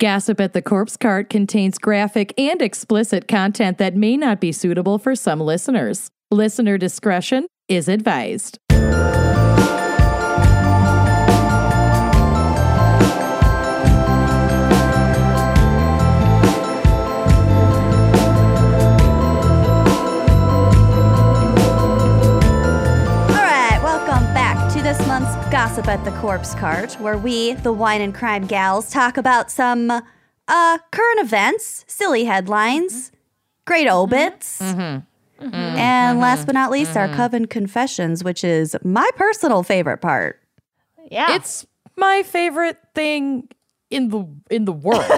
Gossip at the Corpse Cart contains graphic and explicit content that may not be suitable for some listeners. Listener discretion is advised. This month's Gossip at the Corpse Cart, where we, the wine and crime gals, talk about some current events, silly headlines, great obits, and last but not least, our coven confessions, which is my personal favorite part. Yeah, it's my favorite thing in the world.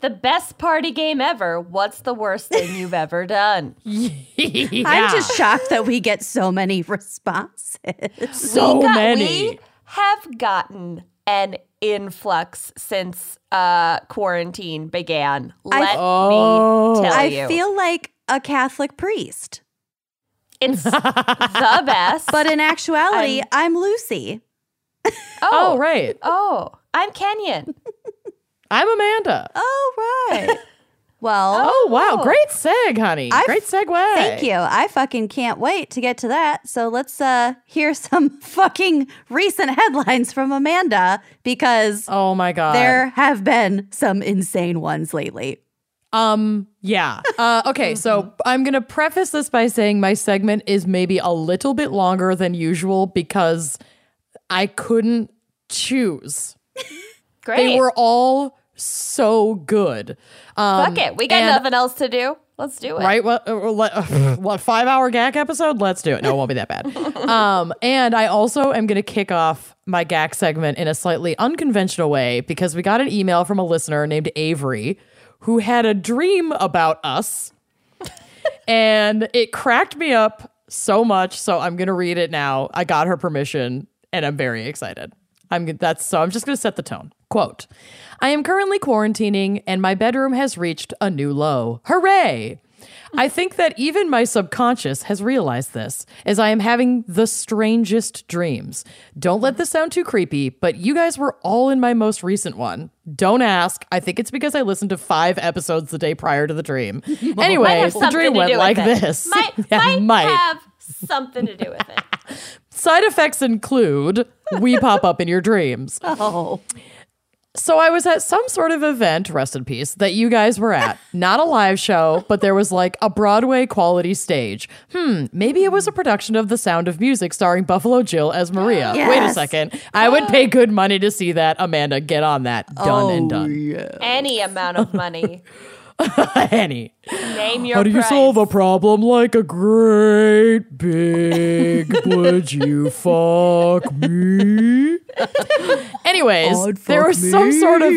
The best party game ever. What's the worst thing you've ever done? Yeah. I'm just shocked that we get so many responses. We have gotten an influx since quarantine began. Let me tell you. I feel like a Catholic priest. It's the best. But in actuality, I'm Lucy. Oh, right. Oh, I'm Kenyon. I'm Amanda. Oh, right. Well. Oh, wow. Great seg, honey. Great segue. Thank you. I fucking can't wait to get to that. So let's hear some fucking recent headlines from Amanda because oh my God, there have been some insane ones lately. Yeah. Okay, so I'm going to preface this by saying my segment is maybe a little bit longer than usual because I couldn't choose. Great. They were all so good. Fuck it. We got nothing else to do. Let's do it. Right? What 5-hour gag episode? Let's do it. No, it won't be that bad. And I also am going to kick off my gag segment in a slightly unconventional way because we got an email from a listener named Avery who had a dream about us. And it cracked me up so much. So I'm going to read it now. I got her permission and I'm very excited. I'm just going to set the tone. Quote, I am currently quarantining and my bedroom has reached a new low. Hooray! I think that even my subconscious has realized this as I am having the strangest dreams. Don't let this sound too creepy, but you guys were all in my most recent one. Don't ask. I think it's because I listened to 5 episodes the day prior to the dream. Anyway, the dream went like this. Might have something to do with it. Side effects include we pop up in your dreams. Oh. So I was at some sort of event, rest in peace, that you guys were at. Not a live show, but there was like a Broadway quality stage. Maybe it was a production of The Sound of Music starring Buffalo Jill as Maria. Yes. Wait a second. I would pay good money to see that. Amanda, get on that. Done and done. Yeah. Any amount of money. Any. Name your price. How do you solve a problem like a great big would you fuck me? Anyways, there was some sort of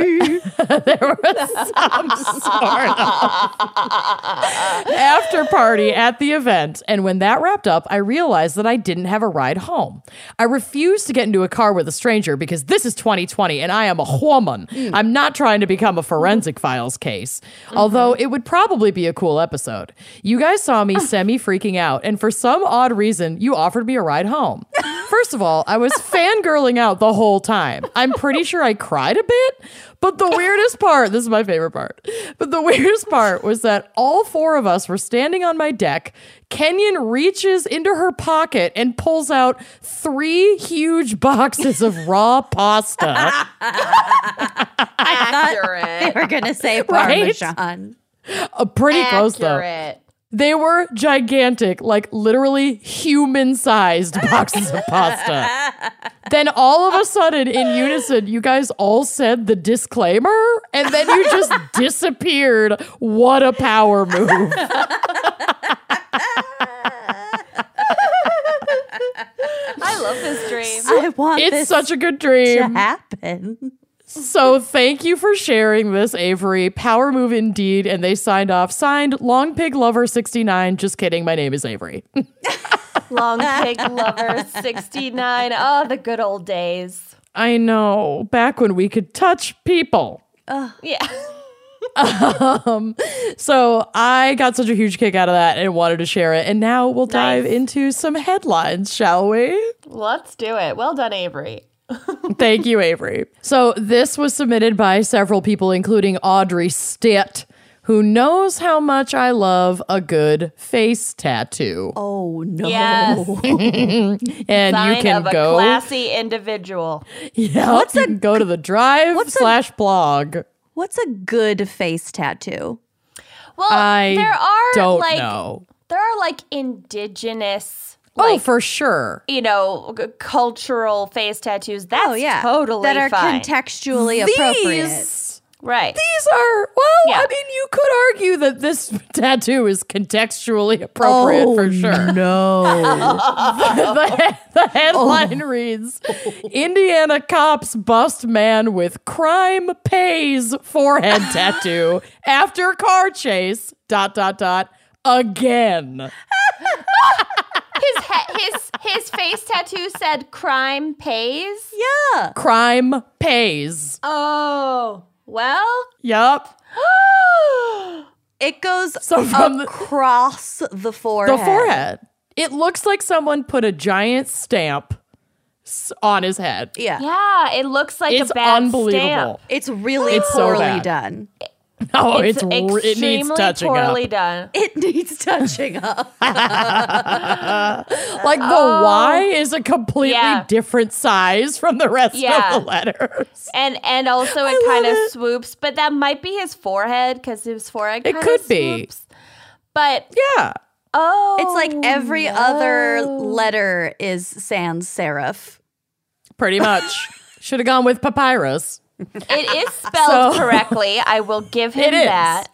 after party at the event, and when that wrapped up, I realized that I didn't have a ride home. I refused to get into a car with a stranger because this is 2020 and I am a woman. I'm not trying to become a forensic files case, although it would probably be a cool episode. You guys saw me semi-freaking out, and for some odd reason, you offered me a ride home. First of all, I was fangirling out the whole time. I'm pretty sure I cried a bit, but the weirdest part, this is my favorite part, but the weirdest part was that all 4 of us were standing on my deck. Kenyon reaches into her pocket and pulls out 3 huge boxes of raw pasta. I thought they were going to say Parmesan. Right? Pretty close, though. They were gigantic, like literally human-sized boxes of pasta. Then all of a sudden, in unison, you guys all said the disclaimer, and then you just disappeared. What a power move. I love this dream. I want it's this such a good dream to happen. So thank you for sharing this, Avery. Power move indeed. And they signed off. Signed, Long Pig Lover 69. Just kidding. My name is Avery. Long Pig Lover 69. Oh, the good old days. I know. Back when we could touch people. Yeah. So I got such a huge kick out of that and wanted to share it. And now we'll dive into some headlines, shall we? Let's do it. Well done, Avery. Thank you, Avery. So this was submitted by several people, including Audrey Stitt, who knows how much I love a good face tattoo. Oh, no. Yes. And sign you can of a go. Classy individual. Yeah. What's a go to the drive/blog? What's a good face tattoo? Well, there are indigenous. Oh, for sure. You know, cultural face tattoos. That's totally fine. That are contextually appropriate. Right. These are, I mean, you could argue that this tattoo is contextually appropriate for sure. No. The headline reads, Indiana cops bust man with crime pays forehead tattoo after car chase, ... again. His face tattoo said crime pays? Yeah. Crime pays. Oh, well. Yup. It goes across the forehead. The forehead. It looks like someone put a giant stamp on his head. Yeah. Yeah, it looks like a bad stamp. It's really poorly done. No, it needs touching up. It needs touching up. Like the Y is a completely different size from the rest of the letters. And also it kind of swoops, but that might be his forehead because his forehead kind of swoops. It could be. But yeah. Oh. It's like every other letter is sans serif. Pretty much. Should have gone with papyrus. It is spelled correctly. I will give him that.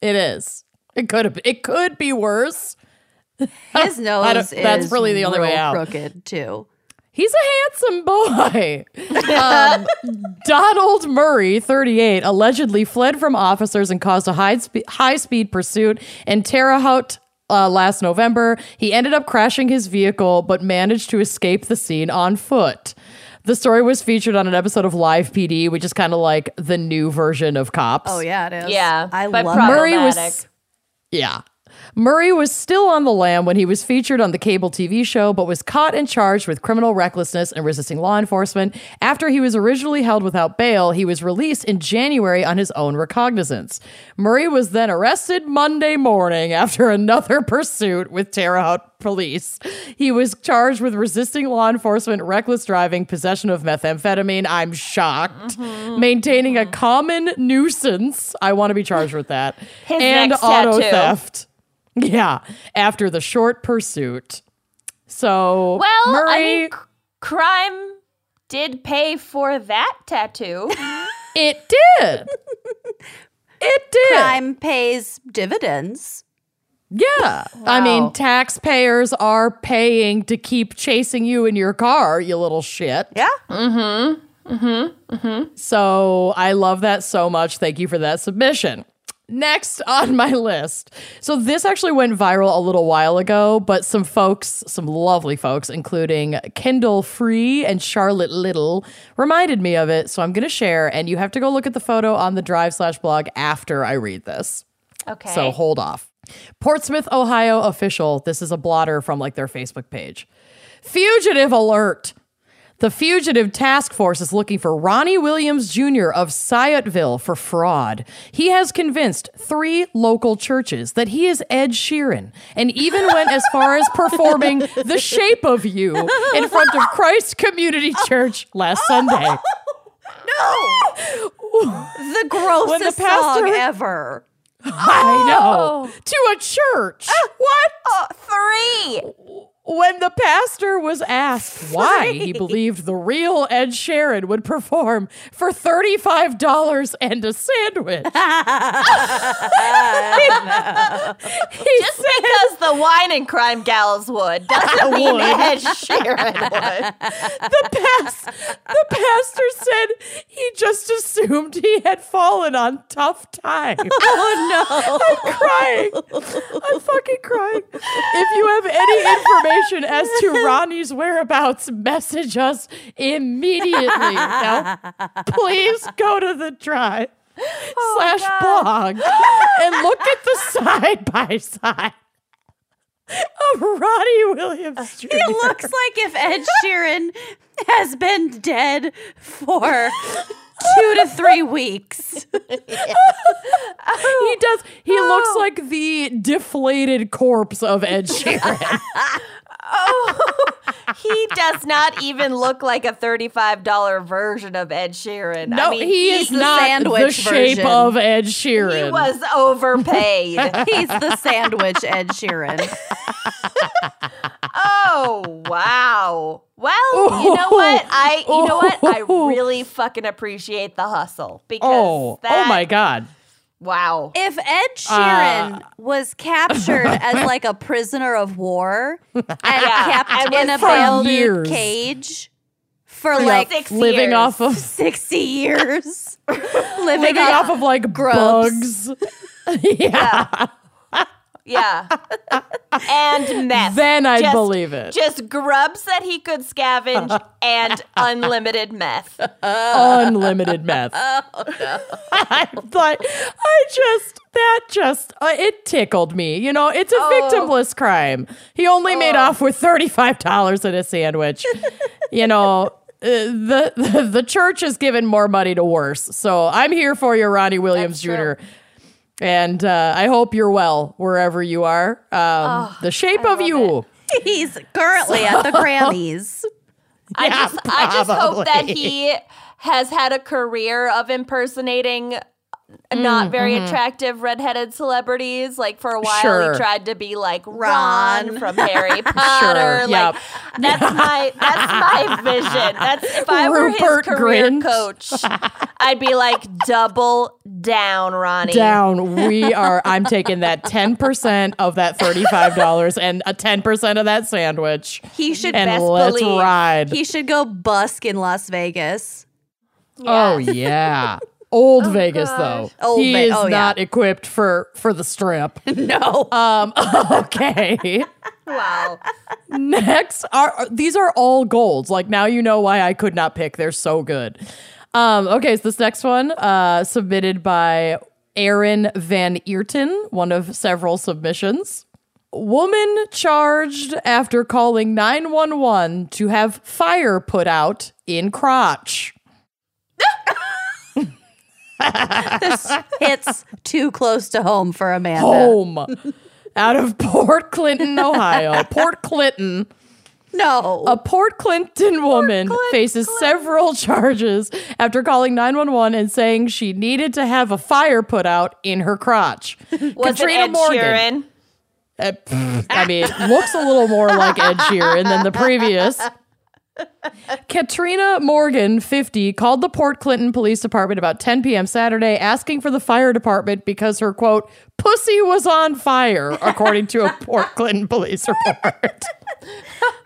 It is. It could be worse. His nose is really the only way out. Crooked too. He's a handsome boy. Donald Murray, 38, allegedly fled from officers and caused a high-speed pursuit in Terre Haute last November. He ended up crashing his vehicle, but managed to escape the scene on foot. The story was featured on an episode of Live PD, which is kind of like the new version of Cops. Oh, yeah, it is. Yeah. I love it. Murray was still on the lam when he was featured on the cable TV show, but was caught and charged with criminal recklessness and resisting law enforcement. After he was originally held without bail, he was released in January on his own recognizance. Murray was then arrested Monday morning after another pursuit with Terre Haute police. He was charged with resisting law enforcement, reckless driving, possession of methamphetamine. I'm shocked. Mm-hmm. Maintaining a common nuisance. I want to be charged with that. And auto theft. Yeah, after the short pursuit. So, Murray... I mean, crime did pay for that tattoo. It did. It did. Crime pays dividends. Yeah. Wow. I mean, taxpayers are paying to keep chasing you in your car, you little shit. Yeah. Mm-hmm. Mm-hmm. Mm-hmm. So, I love that so much. Thank you for that submission. Next on my list. So this actually went viral a little while ago, but some lovely folks, including Kendall Free and Charlotte Little, reminded me of it. So I'm going to share, and you have to go look at the photo on the drive/blog after I read this. Okay. So hold off. Portsmouth, Ohio official. This is a blotter from their Facebook page. Fugitive alert. The Fugitive Task Force is looking for Ronnie Williams Jr. of Sciotville for fraud. He has convinced 3 local churches that he is Ed Sheeran and even went as far as performing The Shape of You in front of Christ Community Church last Sunday. No! The grossest song ever. I know. To a church. What? 3. When the pastor was asked why he believed the real Ed Sheeran would perform for $35 and a sandwich. Just because the wine and crime gals would doesn't mean Ed Sheeran would. The pastor said he just assumed he had fallen on tough times. Oh, no. I'm crying. I'm fucking crying. If you have any information as to Ronnie's whereabouts, message us immediately. Now, please go to the drive/blog and look at the side by side of Ronnie Williams Jr. He looks like if Ed Sheeran has been dead for 2 to 3 weeks. Yeah. Oh, he does. He looks like the deflated corpse of Ed Sheeran. Oh, he does not even look like a $35 version of Ed Sheeran. No, I mean, he is not the shape version of Ed Sheeran. He was overpaid. He's the sandwich Ed Sheeran. Oh, wow. Well, you know what? I really fucking appreciate the hustle because oh my God. Wow. If Ed Sheeran was captured as like a prisoner of war and kept in a bailed cage for like 6 years, living off of 60 years, living off of like grubs. Bugs. Yeah. Yeah. And meth. Then I believe it. Just grubs that he could scavenge and unlimited meth. Unlimited meth. Oh, no. It tickled me. You know, it's a victimless crime. He only made off with $35 in a sandwich. You know, the church has given more money to worse. So I'm here for you, Ronnie Williams Jr. And I hope you're well wherever you are. The shape of you. It. He's currently at the Grammys. Yeah, I just hope that he has had a career of impersonating not very attractive redheaded celebrities. Like for a while, he tried to be like Ron from Harry Potter. Like that's my vision. That's if I were his career coach, I'd be like double down, Ronnie. Down. We are. I'm taking that 10% of that $35 and a 10% of that sandwich. He should ride. He should go busk in Las Vegas. Yeah. Oh yeah. Old Vegas, God. Though. Old he is not equipped for the strip. No. Okay. Wow. Next, these are all golds. Like, now you know why I could not pick. They're so good. Okay, so this next one, submitted by Aaron Van Eerten, one of several submissions. Woman charged after calling 911 to have fire put out in crotch. This hits too close to home for Amanda. Home. Out of Port Clinton, Ohio. Port Clinton. No. A Port Clinton woman faces several charges after calling 911 and saying she needed to have a fire put out in her crotch. Was Katrina Morgan. Ed Sheeran? I mean, looks a little more like Ed Sheeran than the previous. Katrina Morgan, 50, called the Port Clinton Police Department about 10 p.m. Saturday asking for the fire department because her, quote, pussy was on fire, according to a Port Clinton police report.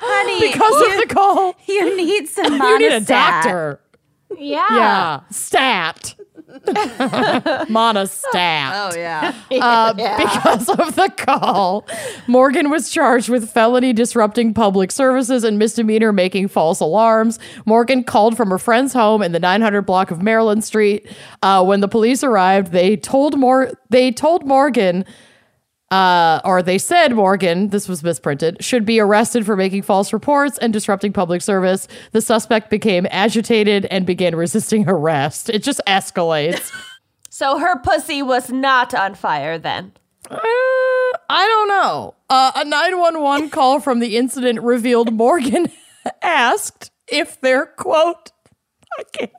Honey, because of the call, you need some monostat. You need a doctor. Yeah. Yeah. Stat. Monostat. Oh, yeah. Yeah. Because of the call, Morgan was charged with felony disrupting public services and misdemeanor making false alarms. Morgan called from her friend's home in the 900 block of Maryland Street. When the police arrived, they told Morgan, or they said Morgan, this was misprinted, should be arrested for making false reports and disrupting public service. The suspect became agitated and began resisting arrest. It just escalates. So her pussy was not on fire then? I don't know. A 911 call from the incident revealed Morgan asked if their, quote, I can't.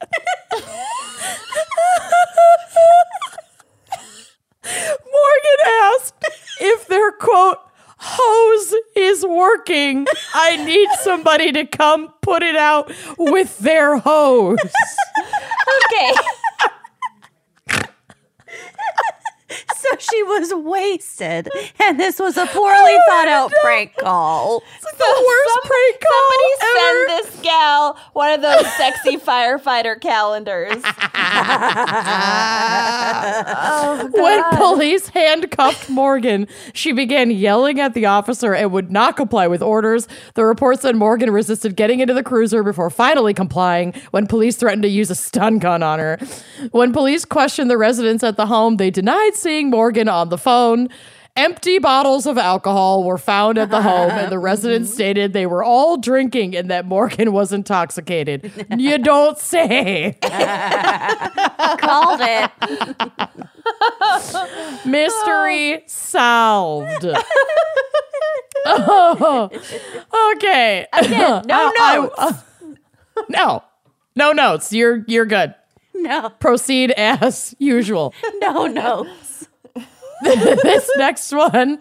Morgan asked if their, quote, hose is working. I need somebody to come put it out with their hose. Okay. So she was wasted, and this was a poorly thought-out prank call. It's like the worst prank call ever. Somebody send this gal one of those sexy firefighter calendars. Oh, God. When police handcuffed Morgan, she began yelling at the officer and would not comply with orders. The report said Morgan resisted getting into the cruiser before finally complying when police threatened to use a stun gun on her. When police questioned the residents at the home, they denied seeing Morgan on the phone. Empty bottles of alcohol were found at the home, and the residents stated they were all drinking and that Morgan was intoxicated. You don't say. Called it. Mystery solved. Okay. Again, no notes. You're good. No. Proceed as usual. No notes. This next one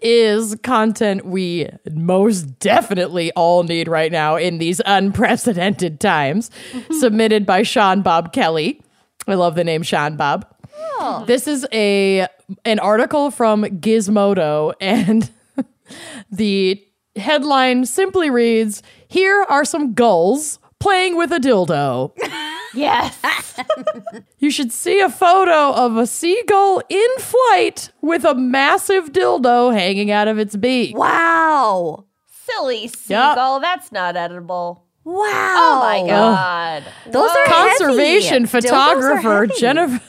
is content we most definitely all need right now in these unprecedented times. Submitted by Sean Bob Kelly. I love the name Sean Bob. Oh. This is an article from Gizmodo, and the headline simply reads, "Here are some gulls playing with a dildo." Yes. You should see a photo of a seagull in flight with a massive dildo hanging out of its beak. Wow. Silly seagull. Yep. That's not edible. Wow. Oh my God. Those are conservation heavy. Photographer Jennifer.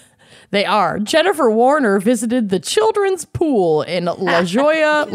They are. Jennifer Warner visited the children's pool in La Jolla,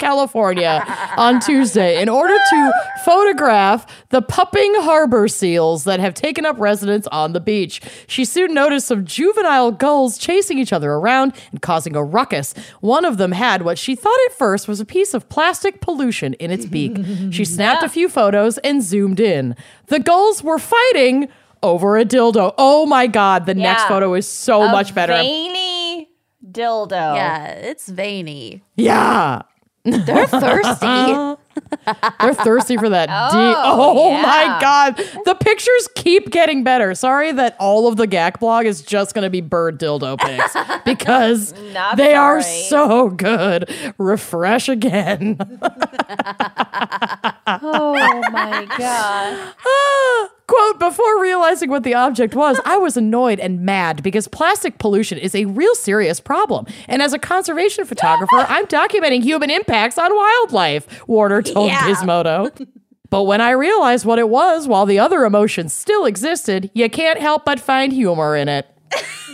California on Tuesday in order to photograph the pupping harbor seals that have taken up residence on the beach. She soon noticed some juvenile gulls chasing each other around and causing a ruckus. One of them had what she thought at first was a piece of plastic pollution in its beak. She snapped a few photos and zoomed in. The gulls were fighting over a dildo. Oh my God, the next photo is so much better. Veiny dildo. Yeah, it's veiny. Yeah. They're thirsty. They're thirsty for that. My God. The pictures keep getting better. Sorry that all of the Gak blog is just going to be bird dildo pics because they are so good. Refresh again. Oh my God. Quote, "Before realizing what the object was, I was annoyed and mad because plastic pollution is a real serious problem. And as a conservation photographer, I'm documenting human impacts on wildlife," Warner told Gizmodo. "But when I realized what it was, while the other emotions still existed, you can't help but find humor in it."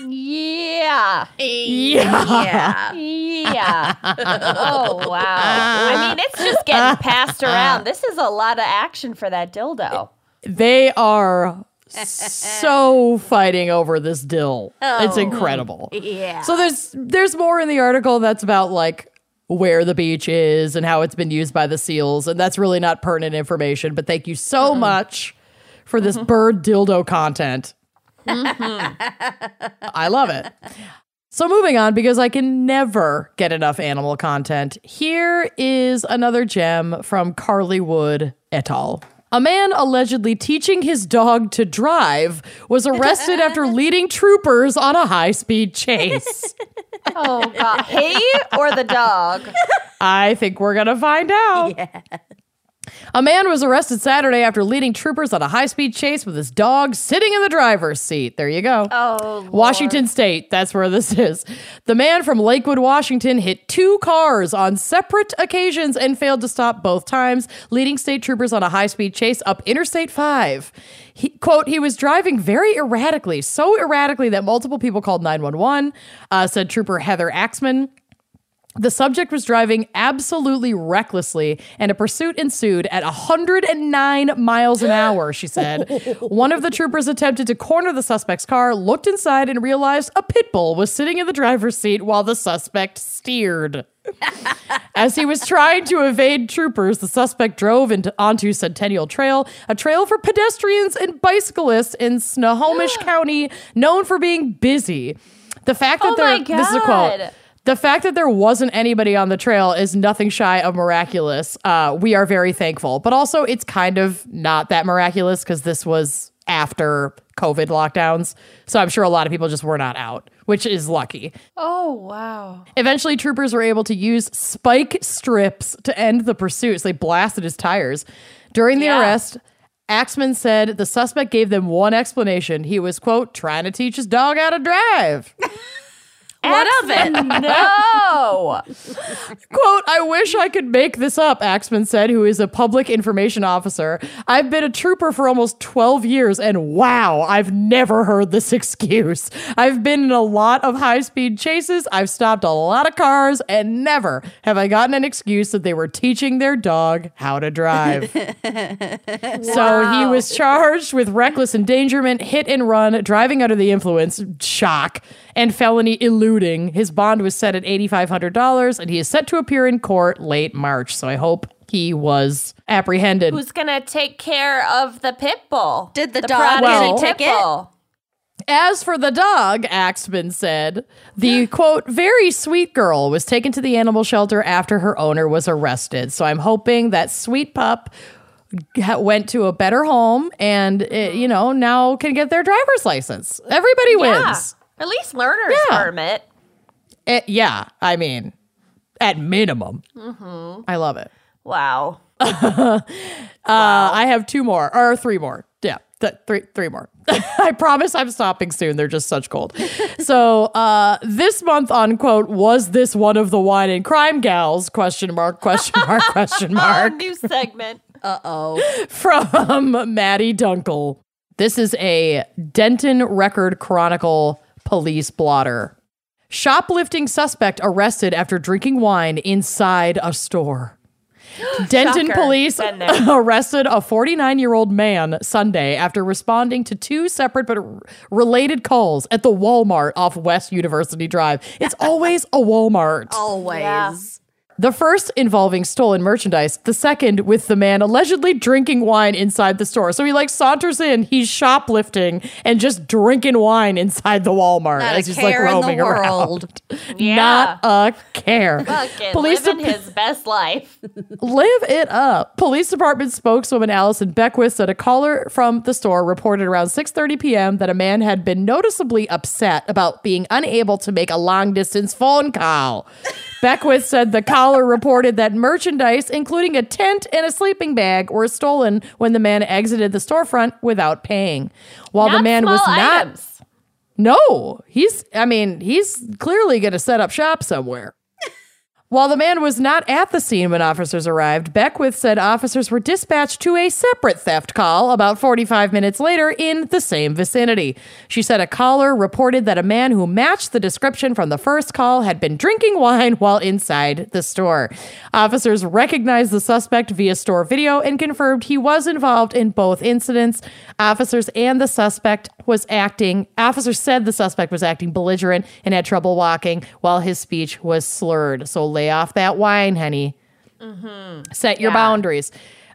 Yeah. Yeah. Yeah. Yeah. Oh, wow. I mean, it's just getting passed around. This is a lot of action for that dildo. They are so fighting over this dill. Oh, it's incredible. Yeah. So there's more in the article that's about like where the beach is and how it's been used by the seals. And that's really not pertinent information. But thank you so much for this bird dildo content. I love it. So moving on, because I can never get enough animal content. Here is another gem from Carly Wood et al. A man allegedly teaching his dog to drive was arrested after leading troopers on a high-speed chase. Oh, God. He or the dog? I think we're going to find out. Yeah. A man was arrested Saturday after leading troopers on a high-speed chase with his dog sitting in the driver's seat. There you go. Oh, Lord. Washington State. That's where this is. The man from Lakewood, Washington, hit two cars on separate occasions and failed to stop both times, leading state troopers on a high-speed chase up Interstate 5. He was driving very erratically, so erratically that multiple people called 911, said Trooper Heather Axman. The subject was driving absolutely recklessly, and a pursuit ensued at 109 miles an hour, she said. One of the troopers attempted to corner the suspect's car, looked inside, and realized a pit bull was sitting in the driver's seat while the suspect steered. As he was trying to evade troopers, the suspect drove onto Centennial Trail, a trail for pedestrians and bicyclists in Snohomish County, known for being busy. The fact that this is a quote. "The fact that there wasn't anybody on the trail is nothing shy of miraculous. We are very thankful." But also, it's kind of not that miraculous because this was after COVID lockdowns. So I'm sure a lot of people just were not out, which is lucky. Oh, wow. Eventually, troopers were able to use spike strips to end the pursuit. So they blasted his tires. During the arrest, Axman said the suspect gave them one explanation. He was, quote, trying to teach his dog how to drive. What of it? No. No. Quote, I wish I could make this up, Axman said, who is a public information officer. I've been a trooper for almost 12 years, and wow, I've never heard this excuse. I've been in a lot of high-speed chases. I've stopped a lot of cars, and never have I gotten an excuse that they were teaching their dog how to drive. Wow. So he was charged with reckless endangerment, hit and run, driving under the influence, shock, and felony eluding. His bond was set at $8,500, and he is set to appear in court late March. So I hope he was apprehended. Who's going to take care of the pit bull? Did the dog get a ticket? As for the dog, Axman said, the, quote, very sweet girl was taken to the animal shelter after her owner was arrested. So I'm hoping that sweet pup went to a better home and, you know, now can get their driver's license. Everybody wins. At least learner's permit. Yeah, I mean, at minimum. Mm-hmm. I love it. Wow. I have two more, or three more. Yeah, three more. I promise I'm stopping soon. They're just such cold. So this month, unquote, was this one of the wine and crime gals? Question mark, question mark, question mark. New segment. Uh-oh. From Maddie Dunkel. This is a Denton Record Chronicle police blotter. Shoplifting suspect arrested after drinking wine inside a store. Denton police arrested a 49-year-old man Sunday after responding to two separate but related calls at the Walmart off West University Drive. It's always a Walmart. Always. Yeah. The first involving stolen merchandise, the second with the man allegedly drinking wine inside the store. So he like saunters in, he's shoplifting and just drinking wine inside the Walmart. Not as he's like roaming around. Yeah. Not a care. Police living his best life. Live it up. Police Department spokeswoman Allison Beckwith said a caller from the store reported around 6:30 p.m. that a man had been noticeably upset about being unable to make a long distance phone call. Beckwith said the caller reported that merchandise, including a tent and a sleeping bag, were stolen when the man exited the storefront without paying. While not the man was not... Items. No, he's clearly going to set up shop somewhere. While the man was not at the scene when officers arrived, Beckwith said officers were dispatched to a separate theft call about 45 minutes later in the same vicinity. She said a caller reported that a man who matched the description from the first call had been drinking wine while inside the store. Officers recognized the suspect via store video and confirmed he was involved in both incidents. Officers said the suspect was acting belligerent and had trouble walking while his speech was slurred. So lay off that wine, honey. Mm-hmm. Set your boundaries.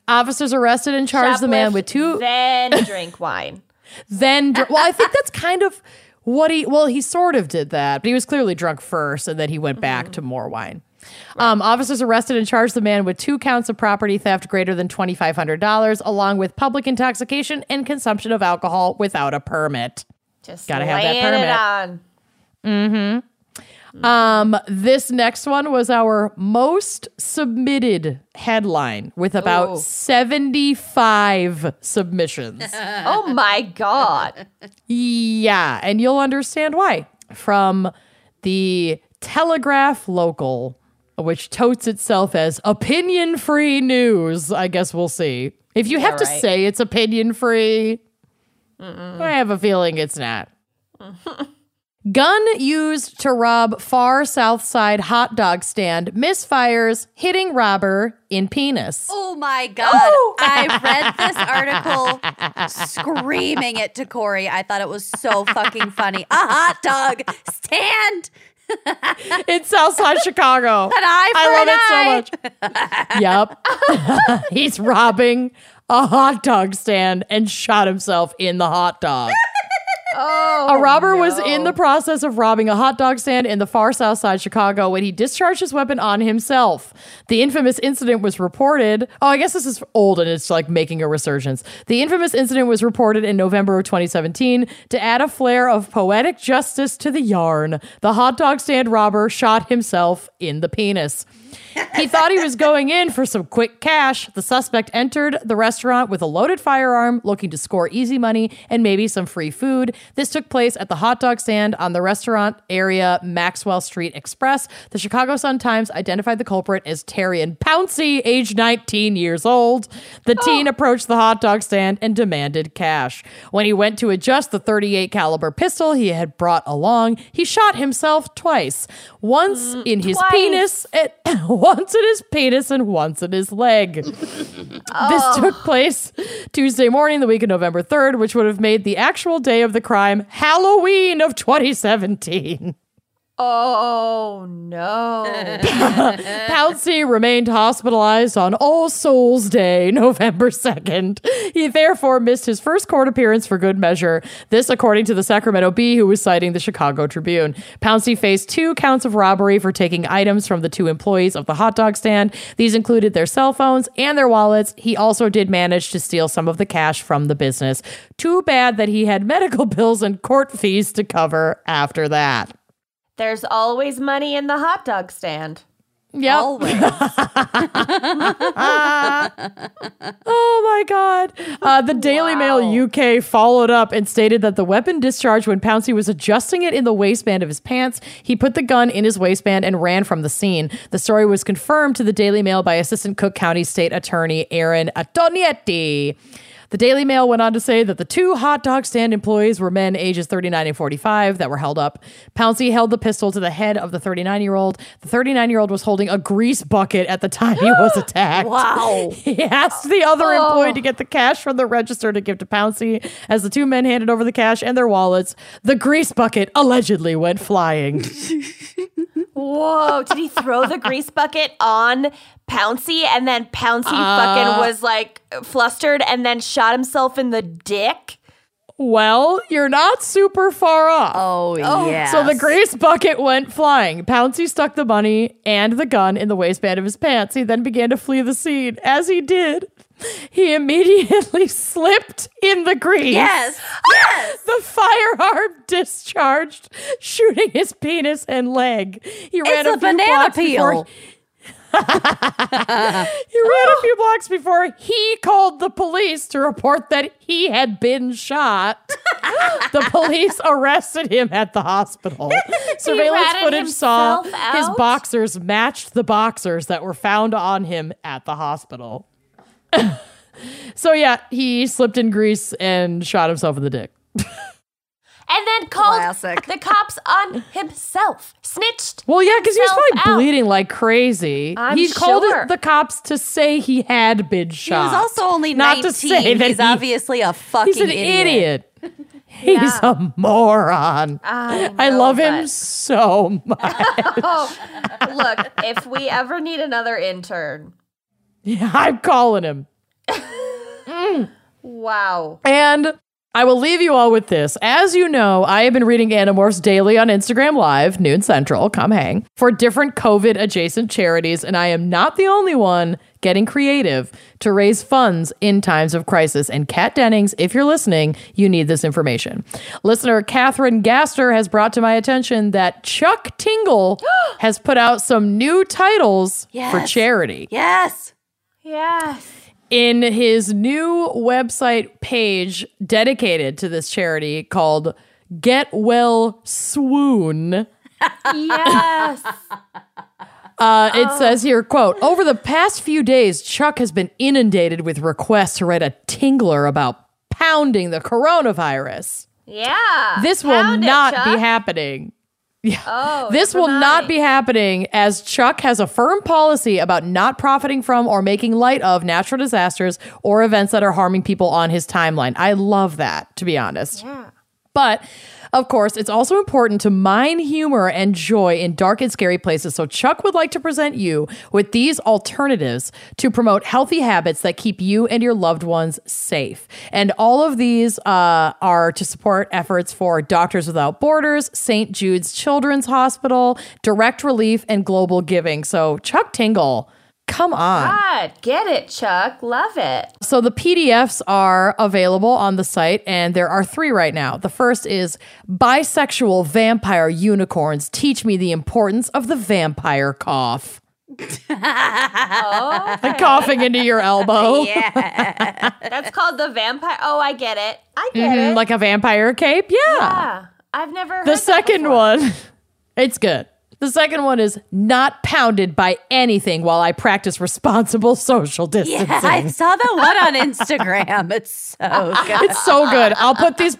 Officers arrested and charged the man with two. Then drink wine. I think that's kind of what he sort of did that, but he was clearly drunk first, and then he went back to more wine. Right. Officers arrested and charged the man with 2 counts of property theft greater than $2,500, along with public intoxication and consumption of alcohol without a permit. Just gotta have that permit. Mm-hmm. This next one was our most submitted headline with about 75 submissions. Oh my God. Yeah, and you'll understand why. From the Telegraph Local, which totes itself as opinion-free news. I guess we'll see. If you have to say it's opinion-free, I have a feeling it's not. Gun used to rob far South Side hot dog stand misfires, hitting robber in penis. Oh my God. Oh! I read this article screaming it to Corey. I thought it was so fucking funny. A hot dog stand in South Side Chicago. I love it so much. Yep. He's robbing a hot dog stand and shot himself in the hot dog. Oh, a robber was in the process of robbing a hot dog stand in the far South Side Chicago when he discharged his weapon on himself. The infamous incident was reported. Oh, I guess this is old and it's like making a resurgence. The infamous incident was reported in November of 2017. To add a flare of poetic justice to the yarn, the hot dog stand robber shot himself in the penis. He thought he was going in for some quick cash. The suspect entered the restaurant with a loaded firearm, looking to score easy money and maybe some free food. This took place at the hot dog stand on the restaurant area Maxwell Street Express. The Chicago Sun-Times identified the culprit as Terry and Pouncey, age 19 years old. The teen approached the hot dog stand and demanded cash. When he went to adjust the .38 caliber pistol he had brought along, he shot himself twice. Once in his penis and once in his leg. This took place Tuesday morning, the week of November 3rd, which would have made the actual day of the crime Halloween of 2017. Oh, no. Pouncey remained hospitalized on All Souls Day, November 2nd. He therefore missed his first court appearance for good measure. This, according to the Sacramento Bee, who was citing the Chicago Tribune. Pouncey faced 2 counts of robbery for taking items from the 2 employees of the hot dog stand. These included their cell phones and their wallets. He also did manage to steal some of the cash from the business. Too bad that he had medical bills and court fees to cover after that. There's always money in the hot dog stand. Yep. Always. Oh, my God. The Daily Mail UK followed up and stated that the weapon discharged when Pouncey was adjusting it in the waistband of his pants. He put the gun in his waistband and ran from the scene. The story was confirmed to the Daily Mail by Assistant Cook County State Attorney Aaron Antonietti. The Daily Mail went on to say that the 2 hot dog stand employees were men ages 39 and 45 that were held up. Pouncey held the pistol to the head of the 39-year-old. The 39-year-old was holding a grease bucket at the time he was attacked. Wow. He asked the other employee to get the cash from the register to give to Pouncey. As the 2 men handed over the cash and their wallets, the grease bucket allegedly went flying. Whoa, did he throw the grease bucket on Pouncey and then Pouncey fucking was like flustered and then shot himself in the dick? Well, you're not super far off. Oh yeah. So the grease bucket went flying. Pouncey stuck the money and the gun in the waistband of his pants. He then began to flee the scene. As he did, he immediately slipped in the grease. Yes. The firearm discharged, shooting his penis and leg. He ran a banana peel. He ran a few blocks before he called the police to report that he had been shot. The police arrested him at the hospital. Surveillance footage saw his boxers matched the boxers that were found on him at the hospital. So yeah, he slipped in grease and shot himself in the dick. And then called the cops on himself. Snitched. Well, yeah, because he was probably bleeding like crazy. He called the cops to say he had been shot. He was also only 19. Not to say that he's obviously a fucking idiot. Yeah. He's a moron. I love him so much. Look, if we ever need another intern. Yeah, I'm calling him. Wow. And I will leave you all with this. As you know, I have been reading Animorphs daily on Instagram Live, noon central, come hang, for different COVID-adjacent charities, and I am not the only one getting creative to raise funds in times of crisis. And Kat Dennings, if you're listening, you need this information. Listener Catherine Gaster has brought to my attention that Chuck Tingle has put out some new titles for charity. Yes. In his new website page dedicated to this charity called Get Well Swoon. Yes. It says here, quote, over the past few days, Chuck has been inundated with requests to write a tingler about pounding the coronavirus. Yeah. This will not be happening. Yeah. This will not be happening, as Chuck has a firm policy about not profiting from or making light of natural disasters or events that are harming people on his timeline. I love that, to be honest. Yeah. But of course, it's also important to mine humor and joy in dark and scary places. So Chuck would like to present you with these alternatives to promote healthy habits that keep you and your loved ones safe. And all of these are to support efforts for Doctors Without Borders, St. Jude's Children's Hospital, Direct Relief, and Global Giving. So Chuck Tingle, come on. God, get it, Chuck. Love it. So the PDFs are available on the site, and there are 3 right now. The first is Bisexual Vampire Unicorns Teach Me the Importance of the Vampire Cough. Oh, okay. Coughing into your elbow. Yeah. That's called the vampire. Oh, I get it. I get it. Like a vampire cape. Yeah. Yeah. I've never heard the second one. It's good. The second one is not pounded by anything while I practice responsible social distancing. Yeah, I saw that one on Instagram. It's so good. It's so good. I'll put these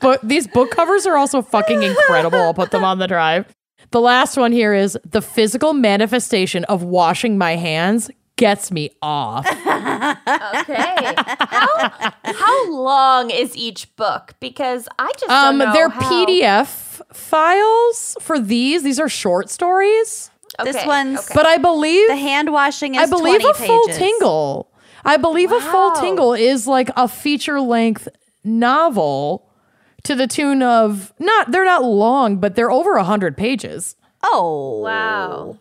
book covers are also fucking incredible. I'll put them on the drive. The last one here is the physical manifestation of washing my hands gets me off. Okay. How long is each book? Because I just don't know they're PDF files for these. These are short stories. Okay. This one's but I believe the hand washing is I believe 20 a pages. Full Tingle. I believe a Full Tingle is like a feature length novel to the tune of they're not long, but they're over 100 pages. Oh. Wow.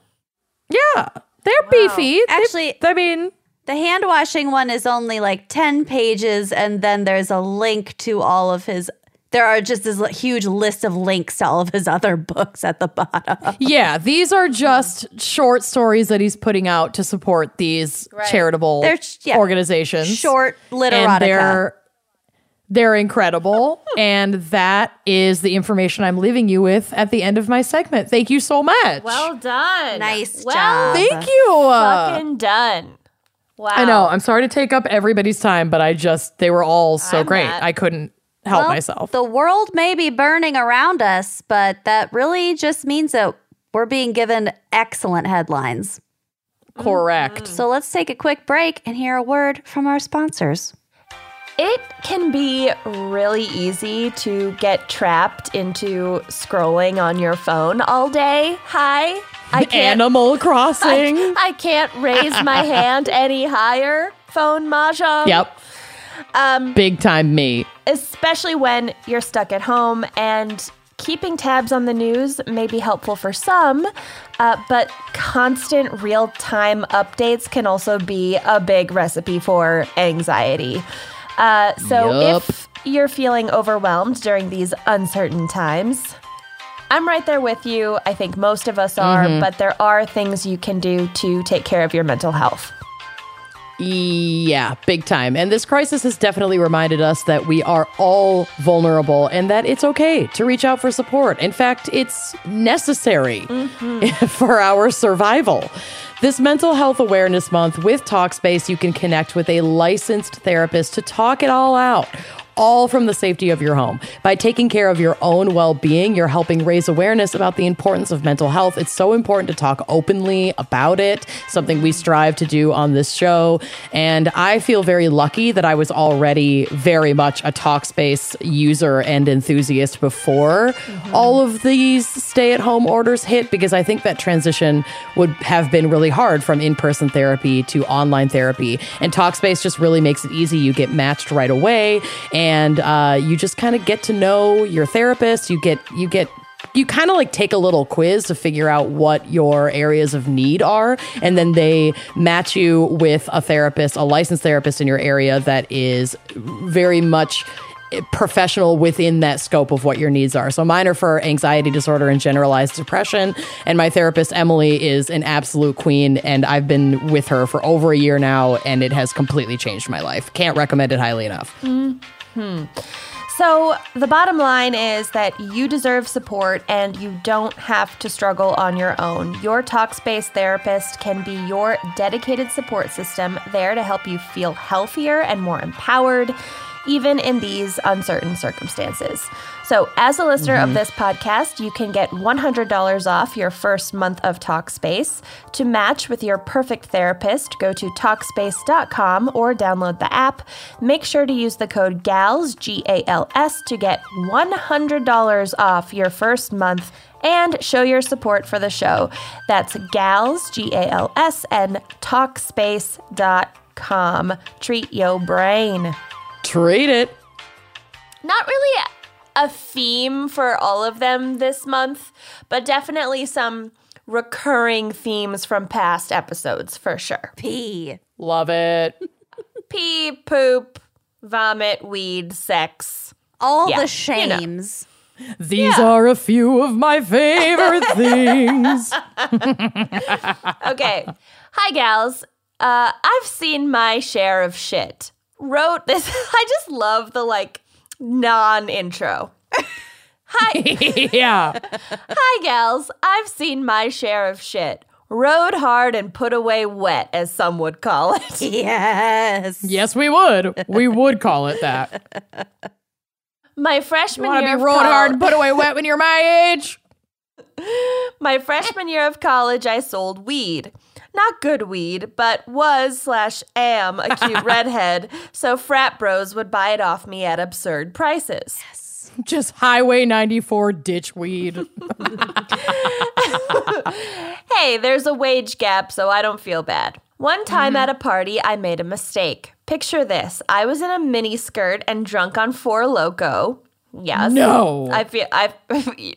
Yeah. They're beefy. Actually, I mean, the hand washing one is only like 10 pages, and then there's a link to all of his. There are just this huge list of links to all of his other books at the bottom. Yeah, these are just short stories that he's putting out to support these charitable organizations. Short literatica. And they're incredible. And that is the information I'm leaving you with at the end of my segment. Thank you so much. Well done. Nice job. Thank you. Fucking done. Wow. I know. I'm sorry to take up everybody's time, but they were all so great. I couldn't help myself. The world may be burning around us, but that really just means that we're being given excellent headlines. Correct. So let's take a quick break and hear a word from our sponsors. It can be really easy to get trapped into scrolling on your phone all day. Hi. Animal Crossing. I can't raise my hand any higher. Phone mahjong. Yep. Big time me. Especially when you're stuck at home, and keeping tabs on the news may be helpful for some, but constant real-time updates can also be a big recipe for anxiety. If you're feeling overwhelmed during these uncertain times, I'm right there with you. I think most of us are, but there are things you can do to take care of your mental health. Yeah, big time. And this crisis has definitely reminded us that we are all vulnerable and that it's okay to reach out for support. In fact, it's necessary for our survival. This Mental Health Awareness Month with Talkspace, you can connect with a licensed therapist to talk it all out, all from the safety of your home. By taking care of your own well-being, you're helping raise awareness about the importance of mental health. It's so important to talk openly about it, something we strive to do on this show. And I feel very lucky that I was already very much a Talkspace user and enthusiast before all of these stay-at-home orders hit, because I think that transition would have been really hard from in-person therapy to online therapy. And Talkspace just really makes it easy. You get matched right away, and you just kind of get to know your therapist. You kind of like take a little quiz to figure out what your areas of need are. And then they match you with a therapist, a licensed therapist in your area that is very much professional within that scope of what your needs are. So mine are for anxiety disorder and generalized depression. And my therapist, Emily, is an absolute queen. And I've been with her for over a year now, and it has completely changed my life. Can't recommend it highly enough. So the bottom line is that you deserve support and you don't have to struggle on your own. Your Talkspace therapist can be your dedicated support system, there to help you feel healthier and more empowered, even in these uncertain circumstances. So as a listener of this podcast, you can get $100 off your first month of Talkspace. To match with your perfect therapist, go to Talkspace.com or download the app. Make sure to use the code GALS, G-A-L-S, to get $100 off your first month and show your support for the show. That's GALS, G-A-L-S, and Talkspace.com. Treat your brain. Treat it. Not really a theme for all of them this month, but definitely some recurring themes from past episodes for sure. Pee. Love it. Pee, poop, vomit, weed, sex. All the shames. You know. These are a few of my favorite things. Okay. Hi, gals. I've seen my share of shit. Wrote this. I just love the, like, non-intro. Hi. Yeah. Hi, gals. I've seen my share of shit. Rode hard and put away wet, as some would call it. Yes. Yes, we would. We would call it that. My freshman year. You want to be rode hard and put away wet when you're my age? My freshman year of college, I sold weed. Not good weed, but was/am a cute redhead, so frat bros would buy it off me at absurd prices. Yes. Just Highway 94 ditch weed. Hey, there's a wage gap, so I don't feel bad. One time at a party, I made a mistake. Picture this. I was in a mini skirt and drunk on Four Loko. Yes. No.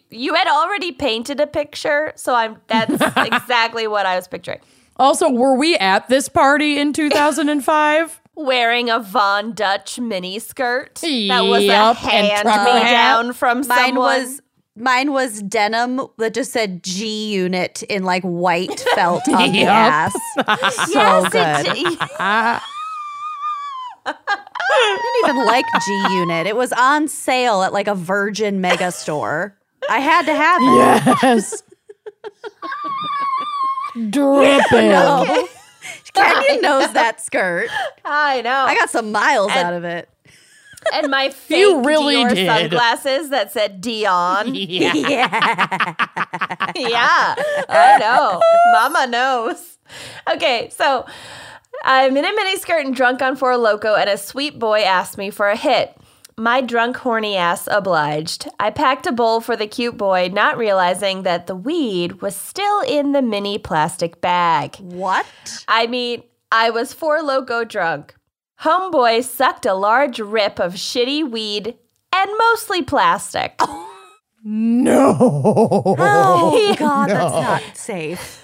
You had already painted a picture, so that's exactly what I was picturing. Also, were we at this party in 2005? Wearing a Von Dutch mini skirt that was a hand-me-down from someone. Mine was denim that just said G Unit in like white felt on the ass. So yes, good. I didn't even like G Unit. It was on sale at like a Virgin mega store. I had to have it. Yes. Dripping. No. Kenyon knows that skirt. I know. I got some miles out of it. And my fake Dior sunglasses that said Dion. Yeah. Yeah. I know. Mama knows. Okay, so I'm in a miniskirt and drunk on Four Loko, and a sweet boy asked me for a hit. My drunk, horny ass obliged. I packed a bowl for the cute boy, not realizing that the weed was still in the mini plastic bag. What? I mean, I was Four Loko drunk. Homeboy sucked a large rip of shitty weed and mostly plastic. No. Oh, God, no. That's not safe.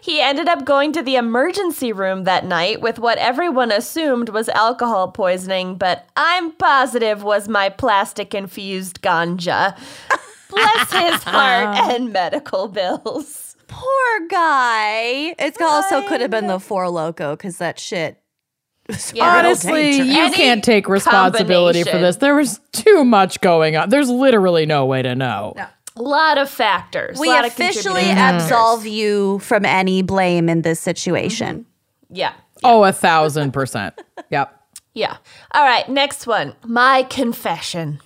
He ended up going to the emergency room that night with what everyone assumed was alcohol poisoning, but I'm positive was my plastic-infused ganja. Bless his heart and medical bills. Poor guy. It also could have been the Four Loko, because that shit was honestly, dangerous. You can't take responsibility for this. There was too much going on. There's literally no way to know. No. A lot of factors. We officially absolve you from any blame in this situation. Mm-hmm. Yeah. Oh, 1,000%. Yep. Yeah. All right, next one. My confession.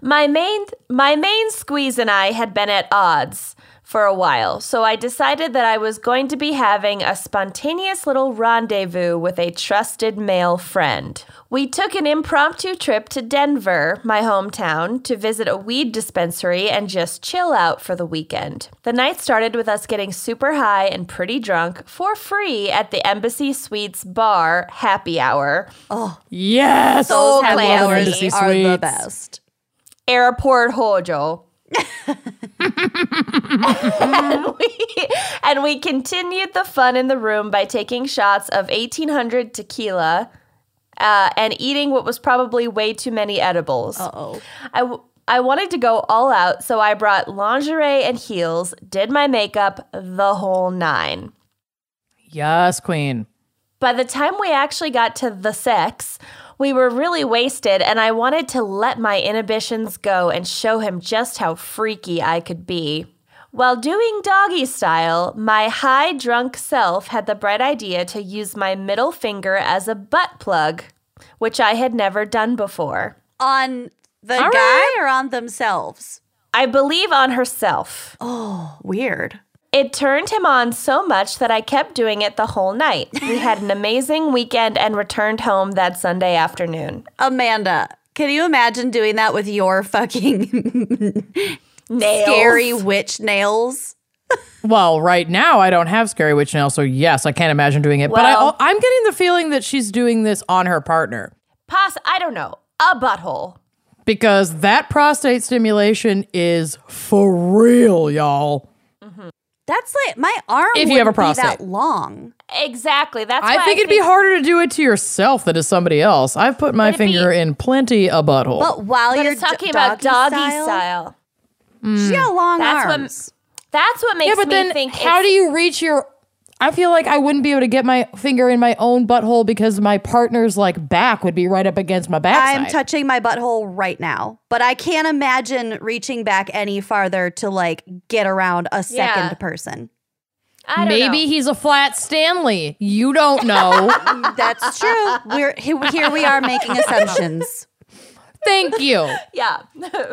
My main squeeze and I had been at odds for a while, so I decided that I was going to be having a spontaneous little rendezvous with a trusted male friend. We took an impromptu trip to Denver, my hometown, to visit a weed dispensary and just chill out for the weekend. The night started with us getting super high and pretty drunk for free at the Embassy Suites bar happy hour. Oh, yes! Those happy hours are the best. Airport hojo. and we continued the fun in the room by taking shots of 1800 tequila and eating what was probably way too many edibles. I wanted to go all out, so I brought lingerie and heels, did my makeup, the whole nine. Yes, queen. By the time we actually got to the sex, we were really wasted, and I wanted to let my inhibitions go and show him just how freaky I could be. While doing doggy style, my high drunk self had the bright idea to use my middle finger as a butt plug, which I had never done before. On the guy or on themselves? I believe on herself. Oh, weird. It turned him on so much that I kept doing it the whole night. We had an amazing weekend and returned home that Sunday afternoon. Amanda, can you imagine doing that with your fucking nails? Scary witch nails? Well, right now I don't have scary witch nails, so yes, I can't imagine doing it. Well, but I'm getting the feeling that she's doing this on her partner. I don't know. A butthole. Because that prostate stimulation is for real, y'all. Mm-hmm. That's like my arm. If you have a prostate, that long, exactly. That's. I think it'd be harder to do it to yourself than to somebody else. I've put my finger in plenty of butthole. But while you're talking about doggy style, she got long arms. That's what makes me think. How do you reach your? I feel like I wouldn't be able to get my finger in my own butthole because my partner's like back would be right up against my backside. I'm touching my butthole right now, but I can't imagine reaching back any farther to like get around a second person. I don't know. He's a flat Stanley. You don't know. That's true. We're here. We are making assumptions. Thank you. Yeah.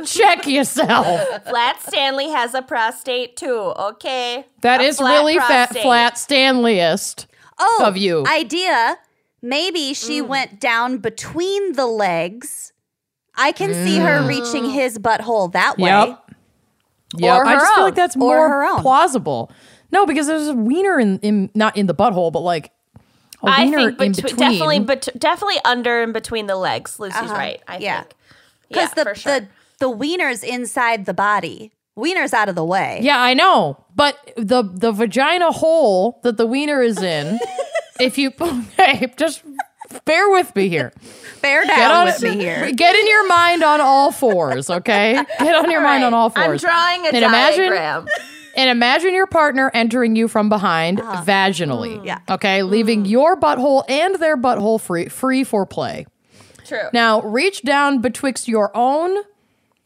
Check yourself. Flat Stanley has a prostate too, okay? That is really flat Stanleyist of you. Idea. Maybe she went down between the legs. I can see her reaching his butthole that way. Yep. Or her I just feel like that's more plausible. No, because there's a wiener in not in the butthole, but like a wiener in between. Definitely under and between the legs. Lucy's right, I think. Because the wiener's inside the body. Wiener's out of the way. Yeah, I know. But the vagina hole that the wiener is in, if you... Okay, just bear with me here. Bear down with me here. Get in your mind on all fours, okay? Get on your mind on all fours. I'm drawing a diagram. Imagine your partner entering you from behind vaginally. Yeah. Okay, leaving your butthole and their butthole free for play. True. Now, reach down betwixt your own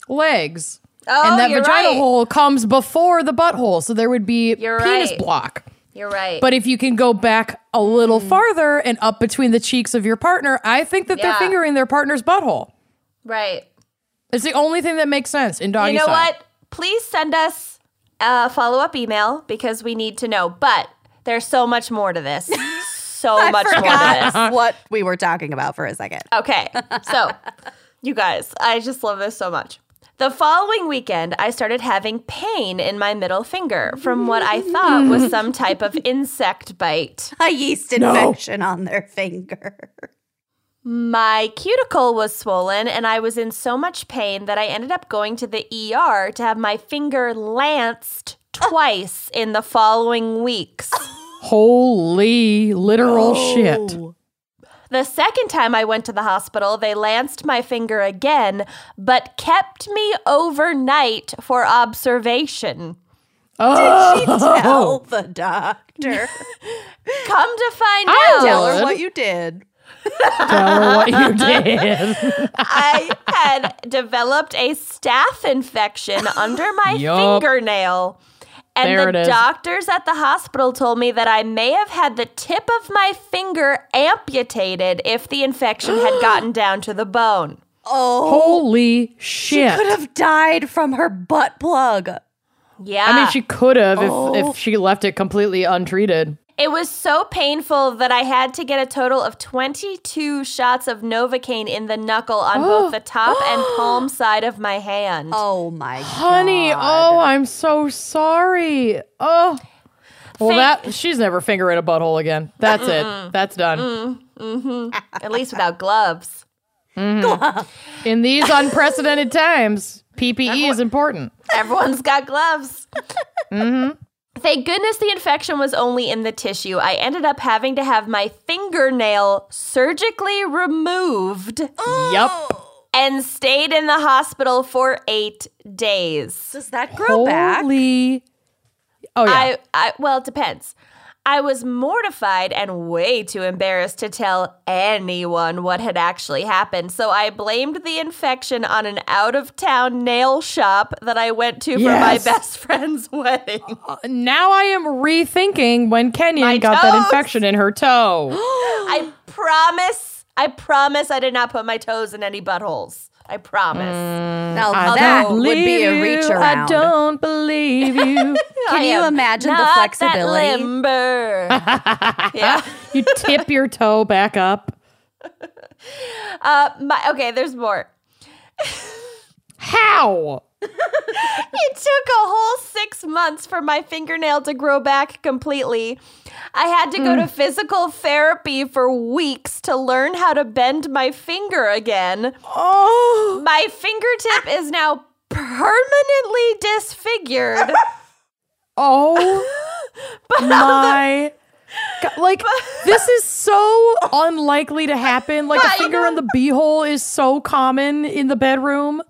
legs. And that vagina hole comes before the butthole, so there would be penis block. You're right. But if you can go back a little farther and up between the cheeks of your partner, I think that they're fingering their partner's butthole. Right. It's the only thing that makes sense in doggy style. You know what? Please send us a follow-up email because we need to know. But there's so much more to this. So much more to this. What we were talking about for a second. Okay. So, you guys, I just love this so much. The following weekend, I started having pain in my middle finger from what I thought was some type of insect bite. A yeast infection on their finger. My cuticle was swollen, and I was in so much pain that I ended up going to the ER to have my finger lanced twice in the following weeks. Holy literal shit. The second time I went to the hospital, they lanced my finger again, but kept me overnight for observation. Oh. Did she tell the doctor? Come to find out. Tell her what you did. Tell her what you did. I had developed a staph infection under my fingernail. And the doctors at the hospital told me that I may have had the tip of my finger amputated if the infection had gotten down to the bone. Oh. Holy shit. She could have died from her butt plug. Yeah. I mean, she could have if she left it completely untreated. It was so painful that I had to get a total of 22 shots of Novocaine in the knuckle on both the top and palm side of my hand. Oh, my God. Honey, I'm so sorry. Oh. Well, she's never fingering a butthole again. That's it. That's done. At least without gloves. Gloves. In these unprecedented times, PPE is important. Everyone's got gloves. Thank goodness the infection was only in the tissue. I ended up having to have my fingernail surgically removed. And stayed in the hospital for 8 days. Does that grow back? Oh, yeah. Well, it depends. I was mortified and way too embarrassed to tell anyone what had actually happened, so I blamed the infection on an out-of-town nail shop that I went to for my best friend's wedding. Now I am rethinking when Kenyon got that infection in her toe. I promise I did not put my toes in any buttholes. I promise. Now that would be a reach around. I don't believe you. Can you imagine the flexibility? That limber. You tip your toe back up. There's more. How? It took a whole 6 months for my fingernail to grow back completely. I had to go to physical therapy for weeks to learn how to bend my finger again. Oh, my fingertip is now permanently disfigured. Oh, my God, this is so unlikely to happen. Like a finger in the beehole is so common in the bedroom.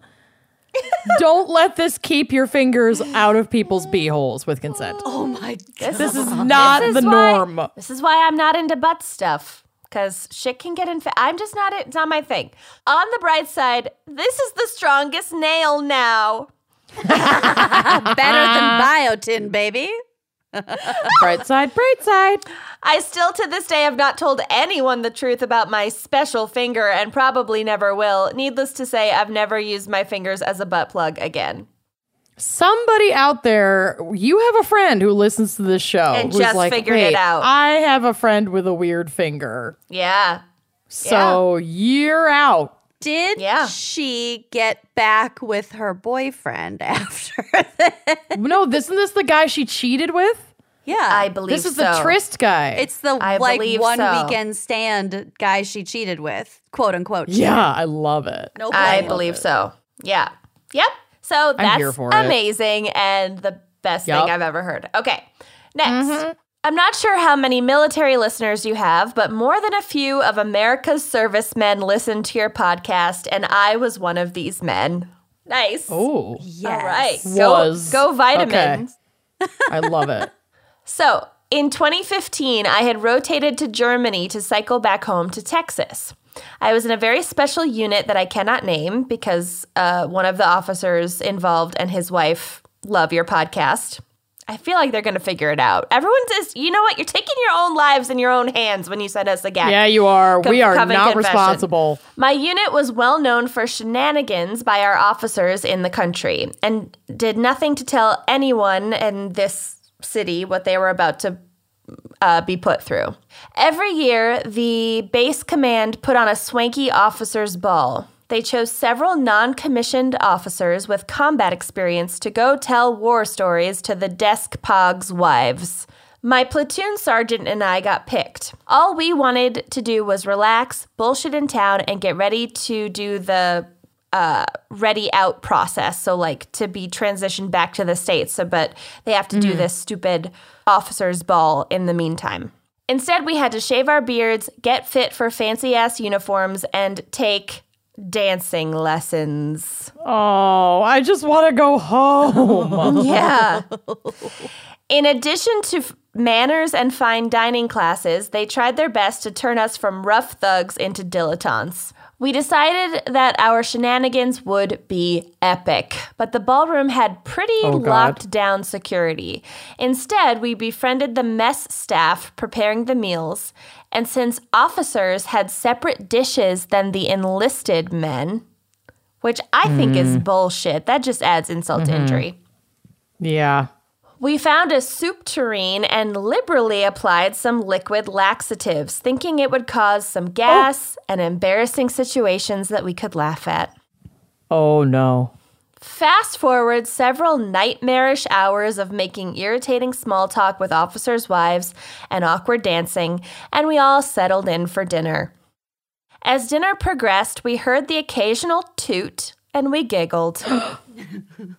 Don't let this keep your fingers out of people's beeholes with consent. Oh my God. This is not norm. This is why I'm not into butt stuff, because shit can get in. I'm just not, it's not my thing. On the bright side, this is the strongest nail now. Better than biotin, baby. Bright side, bright side. I still to this day have not told anyone the truth about my special finger and probably never will. Needless to say, I've never used my fingers as a butt plug again. Somebody out there, you have a friend who listens to this show. And just like, figured it out. I have a friend with a weird finger. Yeah. So you're out. Did she get back with her boyfriend after this? No, isn't this the guy she cheated with? Yeah. I believe so. This is the tryst guy. It's the one-weekend stand guy she cheated with, quote unquote. Cheated. Yeah, I love it. No, I believe so. Yeah. Yep. So that's amazing and the best thing I've ever heard. Okay. Next. Mm-hmm. I'm not sure how many military listeners you have, but more than a few of America's servicemen listen to your podcast, and I was one of these men. Nice. Oh, yes. All right. Go vitamins. Okay. I love it. So, in 2015, I had rotated to Germany to cycle back home to Texas. I was in a very special unit that I cannot name because one of the officers involved and his wife love your podcast. I feel like they're going to figure it out. Everyone says, you know what? You're taking your own lives in your own hands when you send us a gag. Yeah, you are. We are not responsible. My unit was well known for shenanigans by our officers in the country and did nothing to tell anyone in this city what they were about to be put through. Every year, the base command put on a swanky officer's ball. They chose several non-commissioned officers with combat experience to go tell war stories to the desk pogs' wives. My platoon sergeant and I got picked. All we wanted to do was relax, bullshit in town, and get ready to do the ready out process. So, like, to be transitioned back to the States. So, but they have to do this stupid officer's ball in the meantime. Instead, we had to shave our beards, get fit for fancy-ass uniforms, and take dancing lessons. Oh, I just want to go home. Yeah. In addition to manners and fine dining classes, they tried their best to turn us from rough thugs into dilettantes. We decided that our shenanigans would be epic, but the ballroom had pretty locked down security. Instead, we befriended the mess staff preparing the meals, and since officers had separate dishes than the enlisted men, which I think is bullshit, that just adds insult to injury. Yeah. We found a soup tureen and liberally applied some liquid laxatives, thinking it would cause some gas and embarrassing situations that we could laugh at. Oh, no. Fast forward several nightmarish hours of making irritating small talk with officers' wives and awkward dancing, and we all settled in for dinner. As dinner progressed, we heard the occasional toot, and we giggled.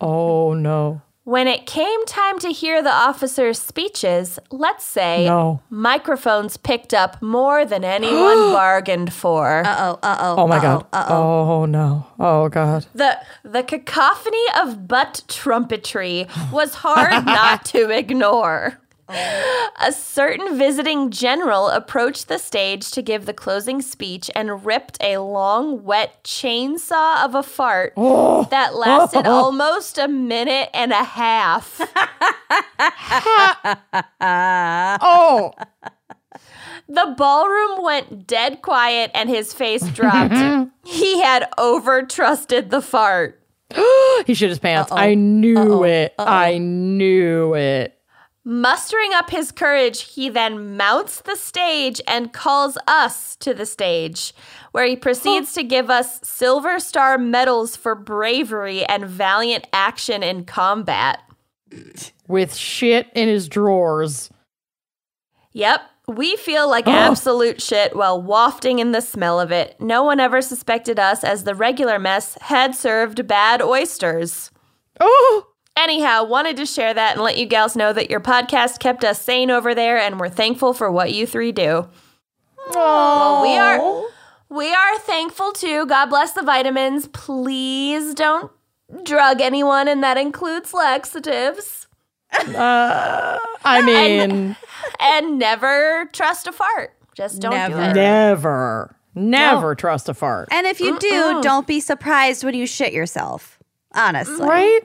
Oh, no. When it came time to hear the officers' speeches, let's say microphones picked up more than anyone bargained for. Uh-oh, uh-oh. Oh, my God. Uh-oh. Oh, no. Oh, God. The cacophony of butt trumpetry was hard not to ignore. A certain visiting general approached the stage to give the closing speech and ripped a long, wet chainsaw of a fart that lasted almost a minute and a half. The ballroom went dead quiet and his face dropped. He had over-trusted the fart. He shit his pants. Uh-oh. I knew it. Uh-oh. I knew it. Mustering up his courage, he then mounts the stage and calls us to the stage, where he proceeds to give us Silver Star medals for bravery and valiant action in combat. With shit in his drawers. Yep. We feel like absolute shit while wafting in the smell of it. No one ever suspected us, as the regular mess had served bad oysters. Oh! Anyhow, wanted to share that and let you gals know that your podcast kept us sane over there, and we're thankful for what you three do. Aww. Well, we are thankful too. God bless the vitamins. Please don't drug anyone, and that includes laxatives. I mean... and never trust a fart. Just don't do it. Never trust a fart. And if you do, don't be surprised when you shit yourself. Honestly. Right?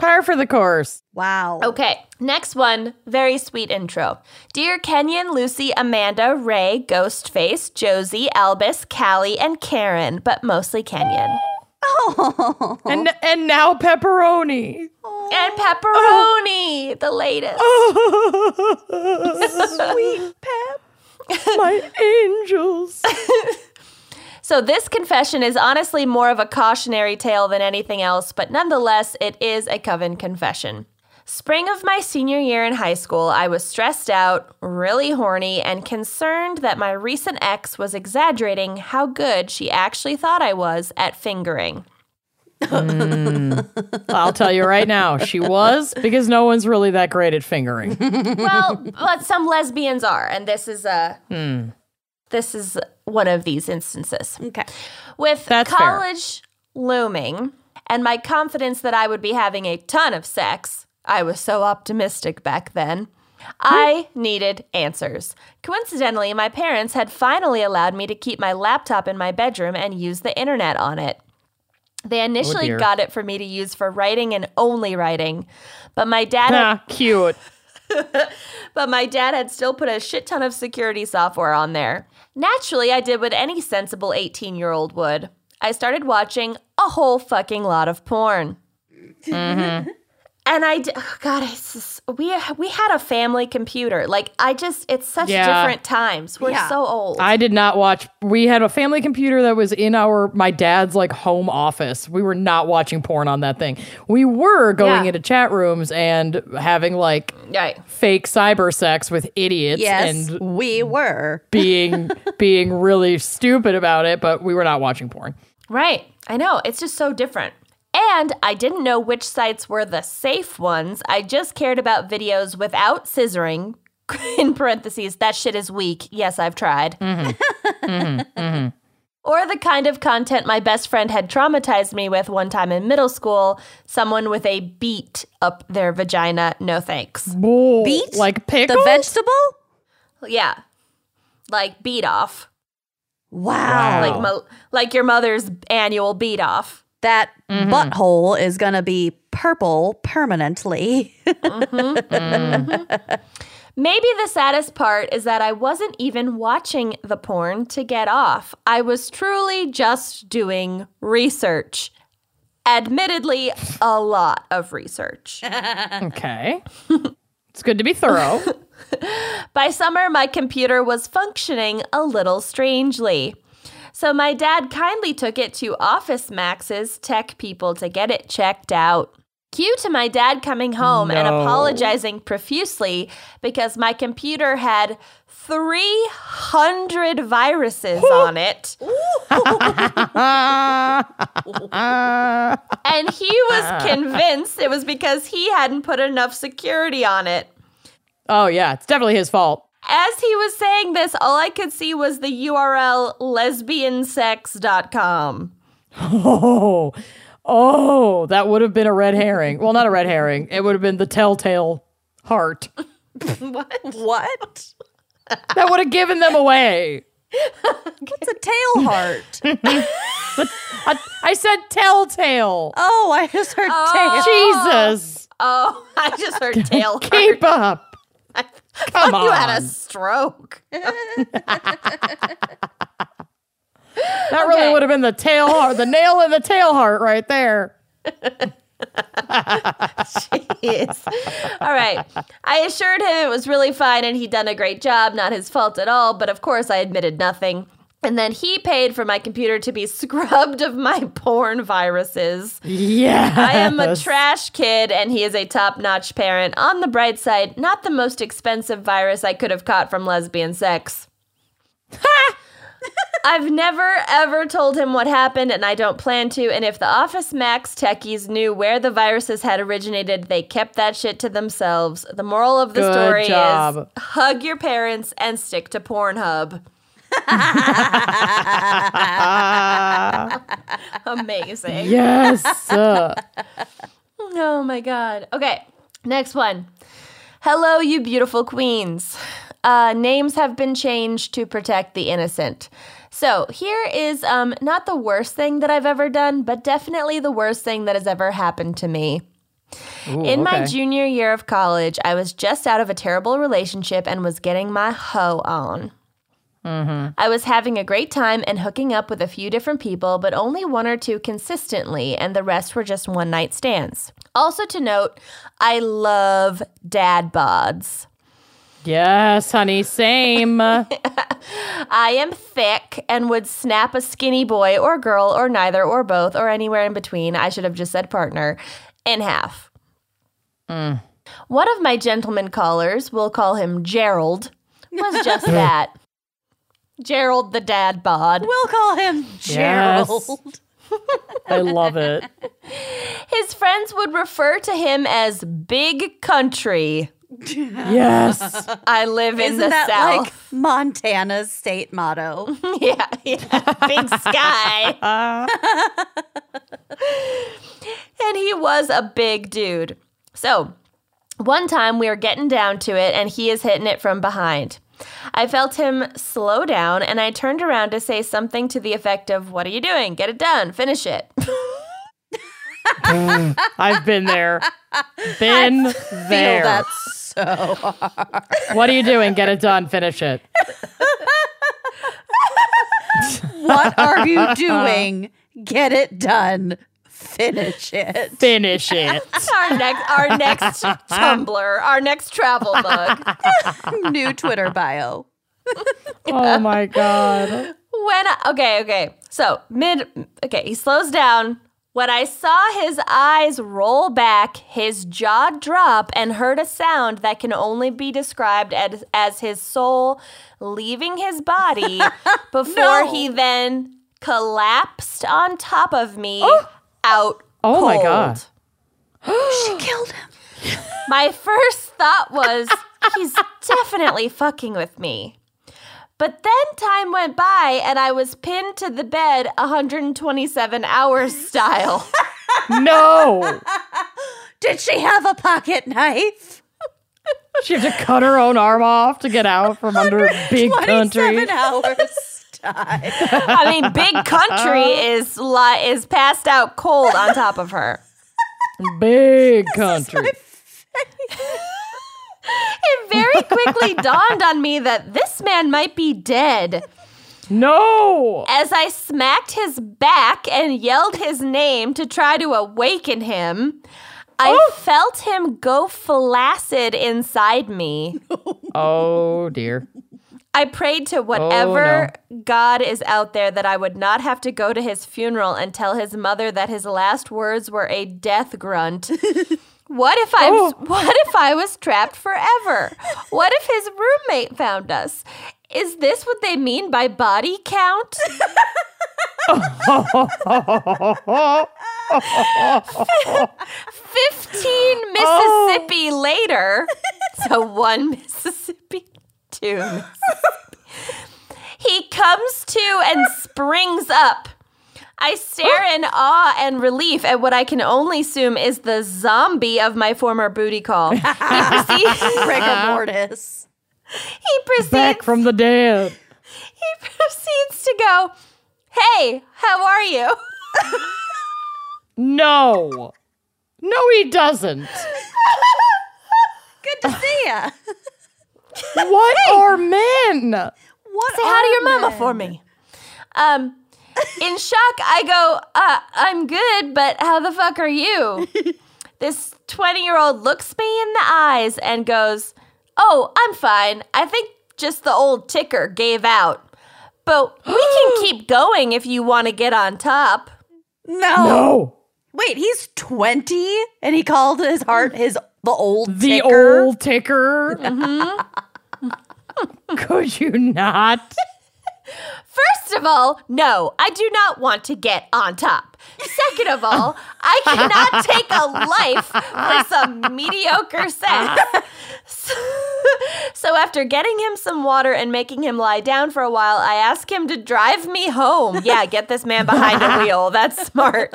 Par for the course. Wow. Okay, next one. Very sweet intro. Dear Kenyon, Lucy, Amanda, Ray, Ghostface, Josie, Albus, Callie, and Karen, but mostly Kenyon. Oh. And now pepperoni. Oh. And pepperoni, the latest. Sweet pep, my angels. So this confession is honestly more of a cautionary tale than anything else, but nonetheless, it is a coven confession. Spring of my senior year in high school, I was stressed out, really horny, and concerned that my recent ex was exaggerating how good she actually thought I was at fingering. I'll tell you right now, she was, because no one's really that great at fingering. Well, but some lesbians are, and this is a... This is one of these instances. Okay. With college looming and my confidence that I would be having a ton of sex, I was so optimistic back then, I needed answers. Coincidentally, my parents had finally allowed me to keep my laptop in my bedroom and use the internet on it. They initially got it for me to use for writing and only writing, but my dad... But my dad had still put a shit ton of security software on there. Naturally, I did what any sensible 18-year-old would. I started watching a whole fucking lot of porn. And we had a family computer. Like, it's such different times. We're so old. I did not watch. We had a family computer that was in my dad's, like, home office. We were not watching porn on that thing. We were going into chat rooms and having, like, fake cyber sex with idiots. Yes, and we were. being really stupid about it, but we were not watching porn. Right. I know. It's just so different. And I didn't know which sites were the safe ones. I just cared about videos without scissoring, in parentheses, that shit is weak. Yes, I've tried. Or the kind of content my best friend had traumatized me with one time in middle school, someone with a beet up their vagina. No thanks. Whoa. Beet? Like pickles? The vegetable? Yeah. Like beet off. Wow. Like your mother's annual beet off. That butthole is going to be purple permanently. Maybe the saddest part is that I wasn't even watching the porn to get off. I was truly just doing research. Admittedly, a lot of research. Okay. It's good to be thorough. By summer, my computer was functioning a little strangely. So my dad kindly took it to Office Max's tech people to get it checked out. Cue to my dad coming home and apologizing profusely because my computer had 300 viruses on it. And he was convinced it was because he hadn't put enough security on it. Oh, yeah. It's definitely his fault. As he was saying this, all I could see was the URL lesbiansex.com. Oh, that would have been a red herring. Well, not a red herring. It would have been the telltale heart. What? That would have given them away. What's a tail heart? I said telltale. Oh, I just heard tail. Jesus. Oh, I just heard tail heart. Keep up. Come on. You had a stroke. That really would have been the tail heart, the nail in the tail heart right there. Jeez. All right. I assured him it was really fine and he'd done a great job, not his fault at all, but of course I admitted nothing. And then he paid for my computer to be scrubbed of my porn viruses. Yeah. I am a trash kid, and he is a top-notch parent. On the bright side, not the most expensive virus I could have caught from lesbian sex. Ha! I've never, ever told him what happened, and I don't plan to. And if the Office Max techies knew where the viruses had originated, they kept that shit to themselves. The moral of the story is hug your parents and stick to Pornhub. Amazing. Yes. Oh, my God. Okay, next one. Hello, you beautiful queens. Names have been changed to protect the innocent. So here is not the worst thing that I've ever done, but definitely the worst thing that has ever happened to me. Ooh, in my junior year of college, I was just out of a terrible relationship and was getting my hoe on. Mm-hmm. I was having a great time and hooking up with a few different people, but only one or two consistently, and the rest were just one-night stands. Also to note, I love dad bods. Yes, honey, same. I am thick and would snap a skinny boy or girl or neither or both or anywhere in between. I should have just said partner in half. Mm. One of my gentleman callers, we'll call him Gerald, was just that. Gerald the dad bod. We'll call him Gerald. Yes. I love it. His friends would refer to him as Big Country. Yes. I live in the South. Isn't that like Montana's state motto? Yeah. Big sky. And he was a big dude. So one time we were getting down to it and he is hitting it from behind. I felt him slow down and I turned around to say something to the effect of, "What are you doing? Get it done. Finish it." I've been there. Feel that so hard. What are you doing? Get it done. Finish it. What are you doing? Get it done. Finish it. Finish it. Our next Tumblr, our next travel bug. New Twitter bio. Oh my God. He slows down. When I saw his eyes roll back, his jaw drop, and heard a sound that can only be described as his soul leaving his body before he then collapsed on top of me out cold. My God. She killed him. My first thought was, he's definitely fucking with me. But then time went by, and I was pinned to the bed 127 hours style. No. Did she have a pocket knife? She had to cut her own arm off to get out from under Big Country. 127 hours style. I mean, Big Country is passed out cold on top of her. Big Country. It very quickly dawned on me that this man might be dead. No! As I smacked his back and yelled his name to try to awaken him, I felt him go flaccid inside me. Oh, dear. I prayed to whatever God is out there that I would not have to go to his funeral and tell his mother that his last words were a death grunt. What if I was trapped forever? What if his roommate found us? Is this what they mean by body count? Fifteen Mississippi later. So one Mississippi, two Mississippi. He comes to and springs up. I stare in awe and relief at what I can only assume is the zombie of my former booty call. He proceeds... Rigor mortis. He proceeds... Back from the dead. He proceeds to go, "Hey, how are you?" No. No, he doesn't. Good to see ya. What are men? What Say hi to your mama for me. In shock, I go, "I'm good, but how the fuck are you?" This 20-year-old looks me in the eyes and goes, "Oh, I'm fine. I think just the old ticker gave out. But we can keep going if you want to get on top." No. Wait, he's 20 and he called his heart the old ticker? The old ticker? Mm-hmm. Could you not? First of all, no, I do not want to get on top. Second of all, I cannot take a life for some mediocre sex. So So after getting him some water and making him lie down for a while, I asked him to drive me home. Yeah, get this man behind a wheel. That's smart.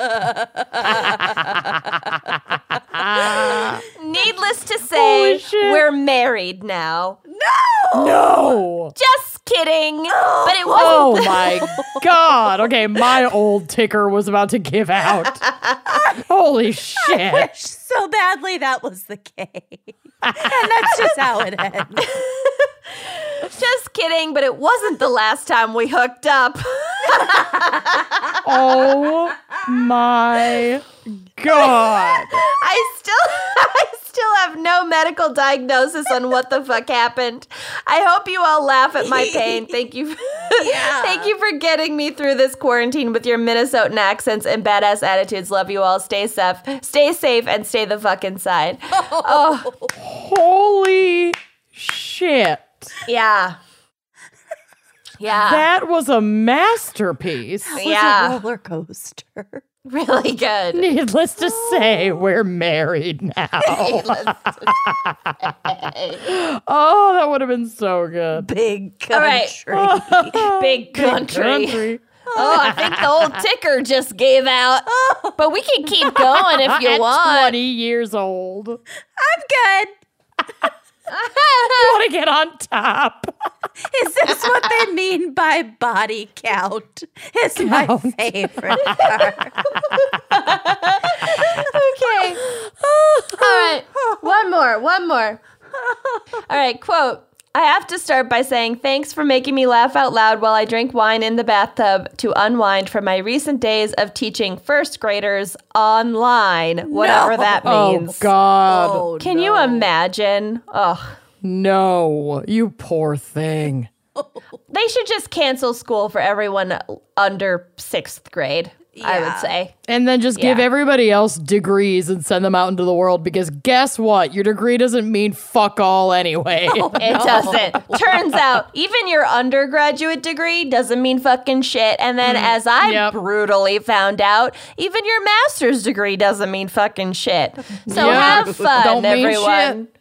Needless to say, we're married now. No! No! Just kidding. But it wasn't. Oh, my God. Okay, my old ticker was about to give out. Holy shit. I wish so badly that was the case. And that's just how it ends. Just kidding, but it wasn't the last time we hooked up. Oh my God. I still have no medical diagnosis on what the fuck happened. I hope you all laugh at my pain. Thank you. Thank you for getting me through this quarantine with your Minnesotan accents and badass attitudes. Love you all. Stay safe and stay the fuck inside. Oh. Holy shit. Yeah. Yeah. That was a masterpiece. That was a roller coaster. Really good. Needless to say, we're married now. Oh, that would have been so good. Big country. All right. Big country. Big country. Oh, I think the old ticker just gave out. But we can keep going if you want. 20 years old. I'm good. You want to get on top. Is this what they mean by body count? It's my favorite part. Okay. All right. One more. All right, quote. I have to start by saying thanks for making me laugh out loud while I drink wine in the bathtub to unwind from my recent days of teaching first graders online, whatever that means. Oh, God. Oh, Can you imagine? Ugh. No, you poor thing. They should just cancel school for everyone under 6th grade. Yeah. I would say. And then just give everybody else degrees and send them out into the world, because guess what? Your degree doesn't mean fuck all anyway. Oh, it doesn't. Turns out, even your undergraduate degree doesn't mean fucking shit. And then as I brutally found out, even your master's degree doesn't mean fucking shit. So have fun, don't everyone. Mean shit.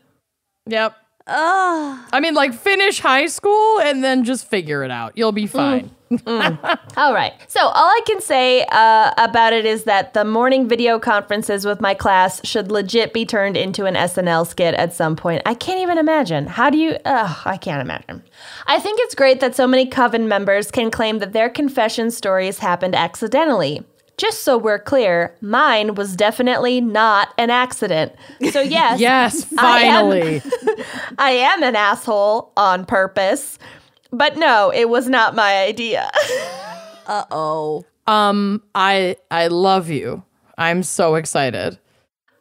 Yep. I mean, like, finish high school and then just figure it out. You'll be fine. All right. So all I can say about it is that the morning video conferences with my class should legit be turned into an SNL skit at some point. I can't even imagine. How do you? I can't imagine. I think it's great that so many coven members can claim that their confession stories happened accidentally. Just so we're clear, mine was definitely not an accident. So yes. Yes, finally. I am an asshole on purpose. But no, it was not my idea. Uh-oh. I love you. I'm so excited.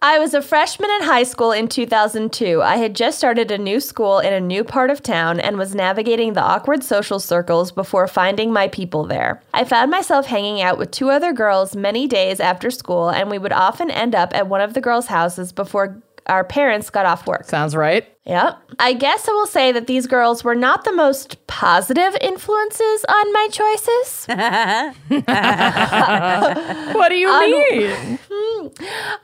I was a freshman in high school in 2002. I had just started a new school in a new part of town and was navigating the awkward social circles before finding my people there. I found myself hanging out with two other girls many days after school, and we would often end up at one of the girls' houses before our parents got off work. Sounds right. Yep. I guess I will say that these girls were not the most positive influences on my choices. What do you mean?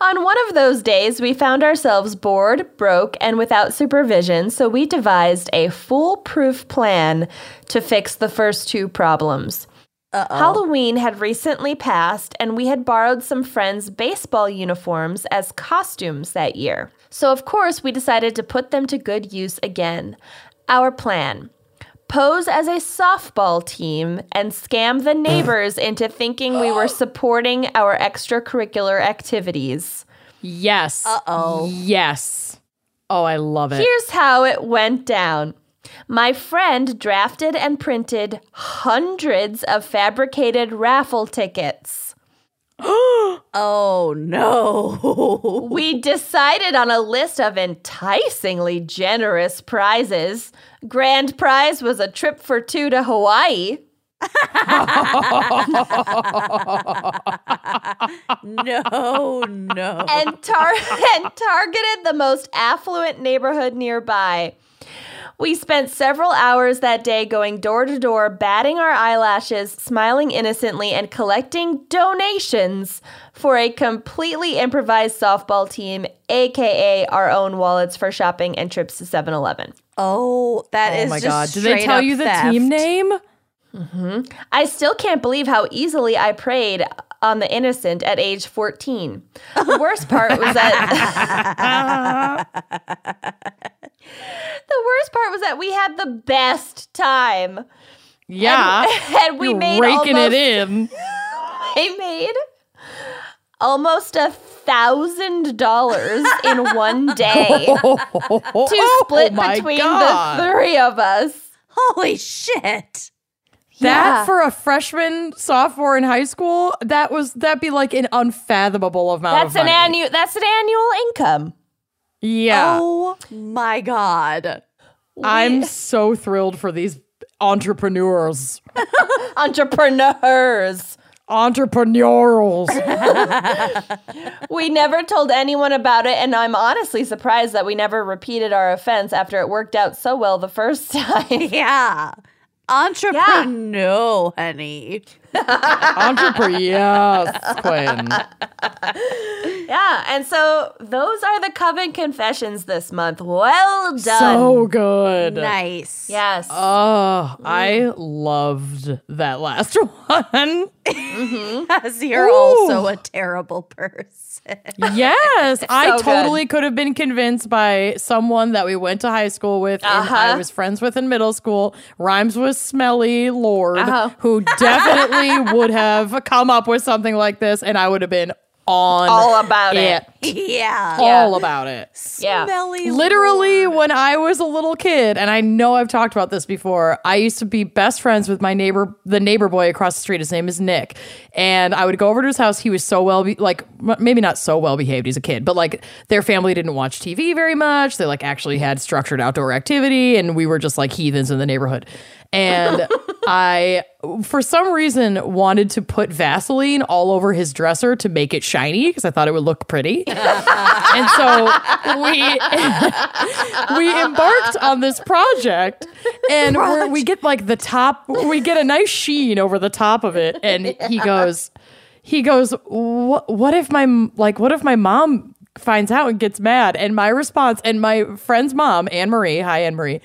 On one of those days, we found ourselves bored, broke, and without supervision, so we devised a foolproof plan to fix the first two problems. Uh-oh. Halloween had recently passed, and we had borrowed some friends' baseball uniforms as costumes that year. So, of course, we decided to put them to good use again. Our plan: pose as a softball team and scam the neighbors into thinking we were supporting our extracurricular activities. Yes. Uh-oh. Yes. Oh, I love it. Here's how it went down. My friend drafted and printed hundreds of fabricated raffle tickets. Oh, no. We decided on a list of enticingly generous prizes. Grand prize was a trip for two to Hawaii. No. And targeted the most affluent neighborhood nearby. We spent several hours that day going door to door, batting our eyelashes, smiling innocently, and collecting donations for a completely improvised softball team, aka our own wallets for shopping and trips to 7-Eleven. Oh, that is just straight up theft. Did they tell you the team name? Mm-hmm. I still can't believe how easily I preyed on the innocent at age 14. The worst part was that we had the best time. Yeah, and we made raking almost, it in. I made almost $1,000 in one day to split between the three of us. Holy shit. That for a freshman, sophomore in high school, that'd be like an unfathomable amount of money. That's an annual income. Yeah. Oh my God. I'm so thrilled for these entrepreneurs. Entrepreneurials. We never told anyone about it, and I'm honestly surprised that we never repeated our offense after it worked out so well the first time. Yeah. Entrepreneur, honey. Entrepreneur, yes, Quinn. Yeah, and so those are the Coven confessions this month. Well done. So good. Nice. Yes. Oh, I loved that last one. Because you're also a terrible person. Yes. So I totally could have been convinced by someone that we went to high school with and I was friends with in middle school, rhymes with Smelly Lord, who definitely would have come up with something like this, and I would have been on all about it. Yeah. All about it. Yeah. Smelly Literally, Lord. When I was a little kid, and I know I've talked about this before, I used to be best friends with my neighbor, the neighbor boy across the street. His name is Nick. And I would go over to his house. He was so well, maybe not so well behaved. He's a kid, but like their family didn't watch TV very much. They like actually had structured outdoor activity, and we were just like heathens in the neighborhood. And I, for some reason, wanted to put Vaseline all over his dresser to make it shiny because I thought it would look pretty. And so we embarked on this project, and we get like the top, we get a nice sheen over the top of it. And he goes, what if my mom finds out and gets mad? And my response, and my friend's mom, Anne-Marie, hi Anne-Marie,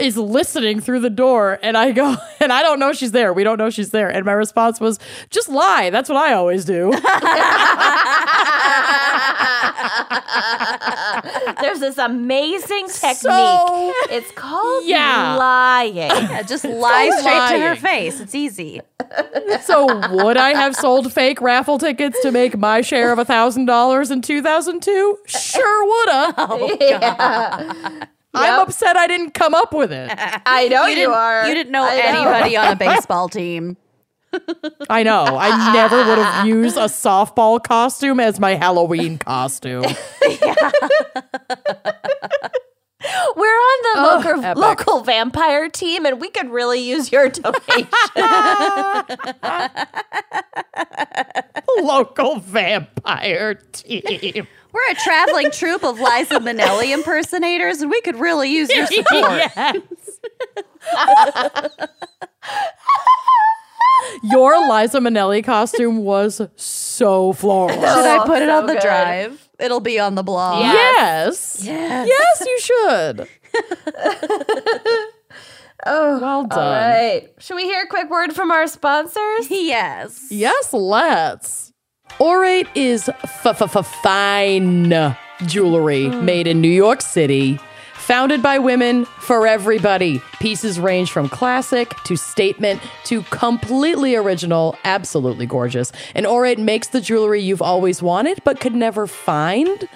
is listening through the door, and I go, and I don't know she's there. We don't know she's there. And my response was, just lie. That's what I always do. There's this amazing technique. It's called lying. Yeah, just lie straight to her face. It's easy. So would I have sold fake raffle tickets to make my share of $1,000 in 2002? Sure woulda. Oh, God. Yep. I'm upset I didn't come up with it. I know you are. You didn't know anybody on a baseball team. I know. I never would have used a softball costume as my Halloween costume. We're on the local vampire team, and we could really use your donation. Local vampire team. We're a traveling troupe of Liza Minnelli impersonators, and we could really use your support. Yes. Your Liza Minnelli costume was so flawless. Should I put it on the drive? It'll be on the blog. Yes, you should. Oh, well done. All right. Should we hear a quick word from our sponsors? Yes. Yes, let's. Orate is fine jewelry made in New York City. Founded by women for everybody. Pieces range from classic to statement to completely original, absolutely gorgeous. And Orate makes the jewelry you've always wanted but could never find.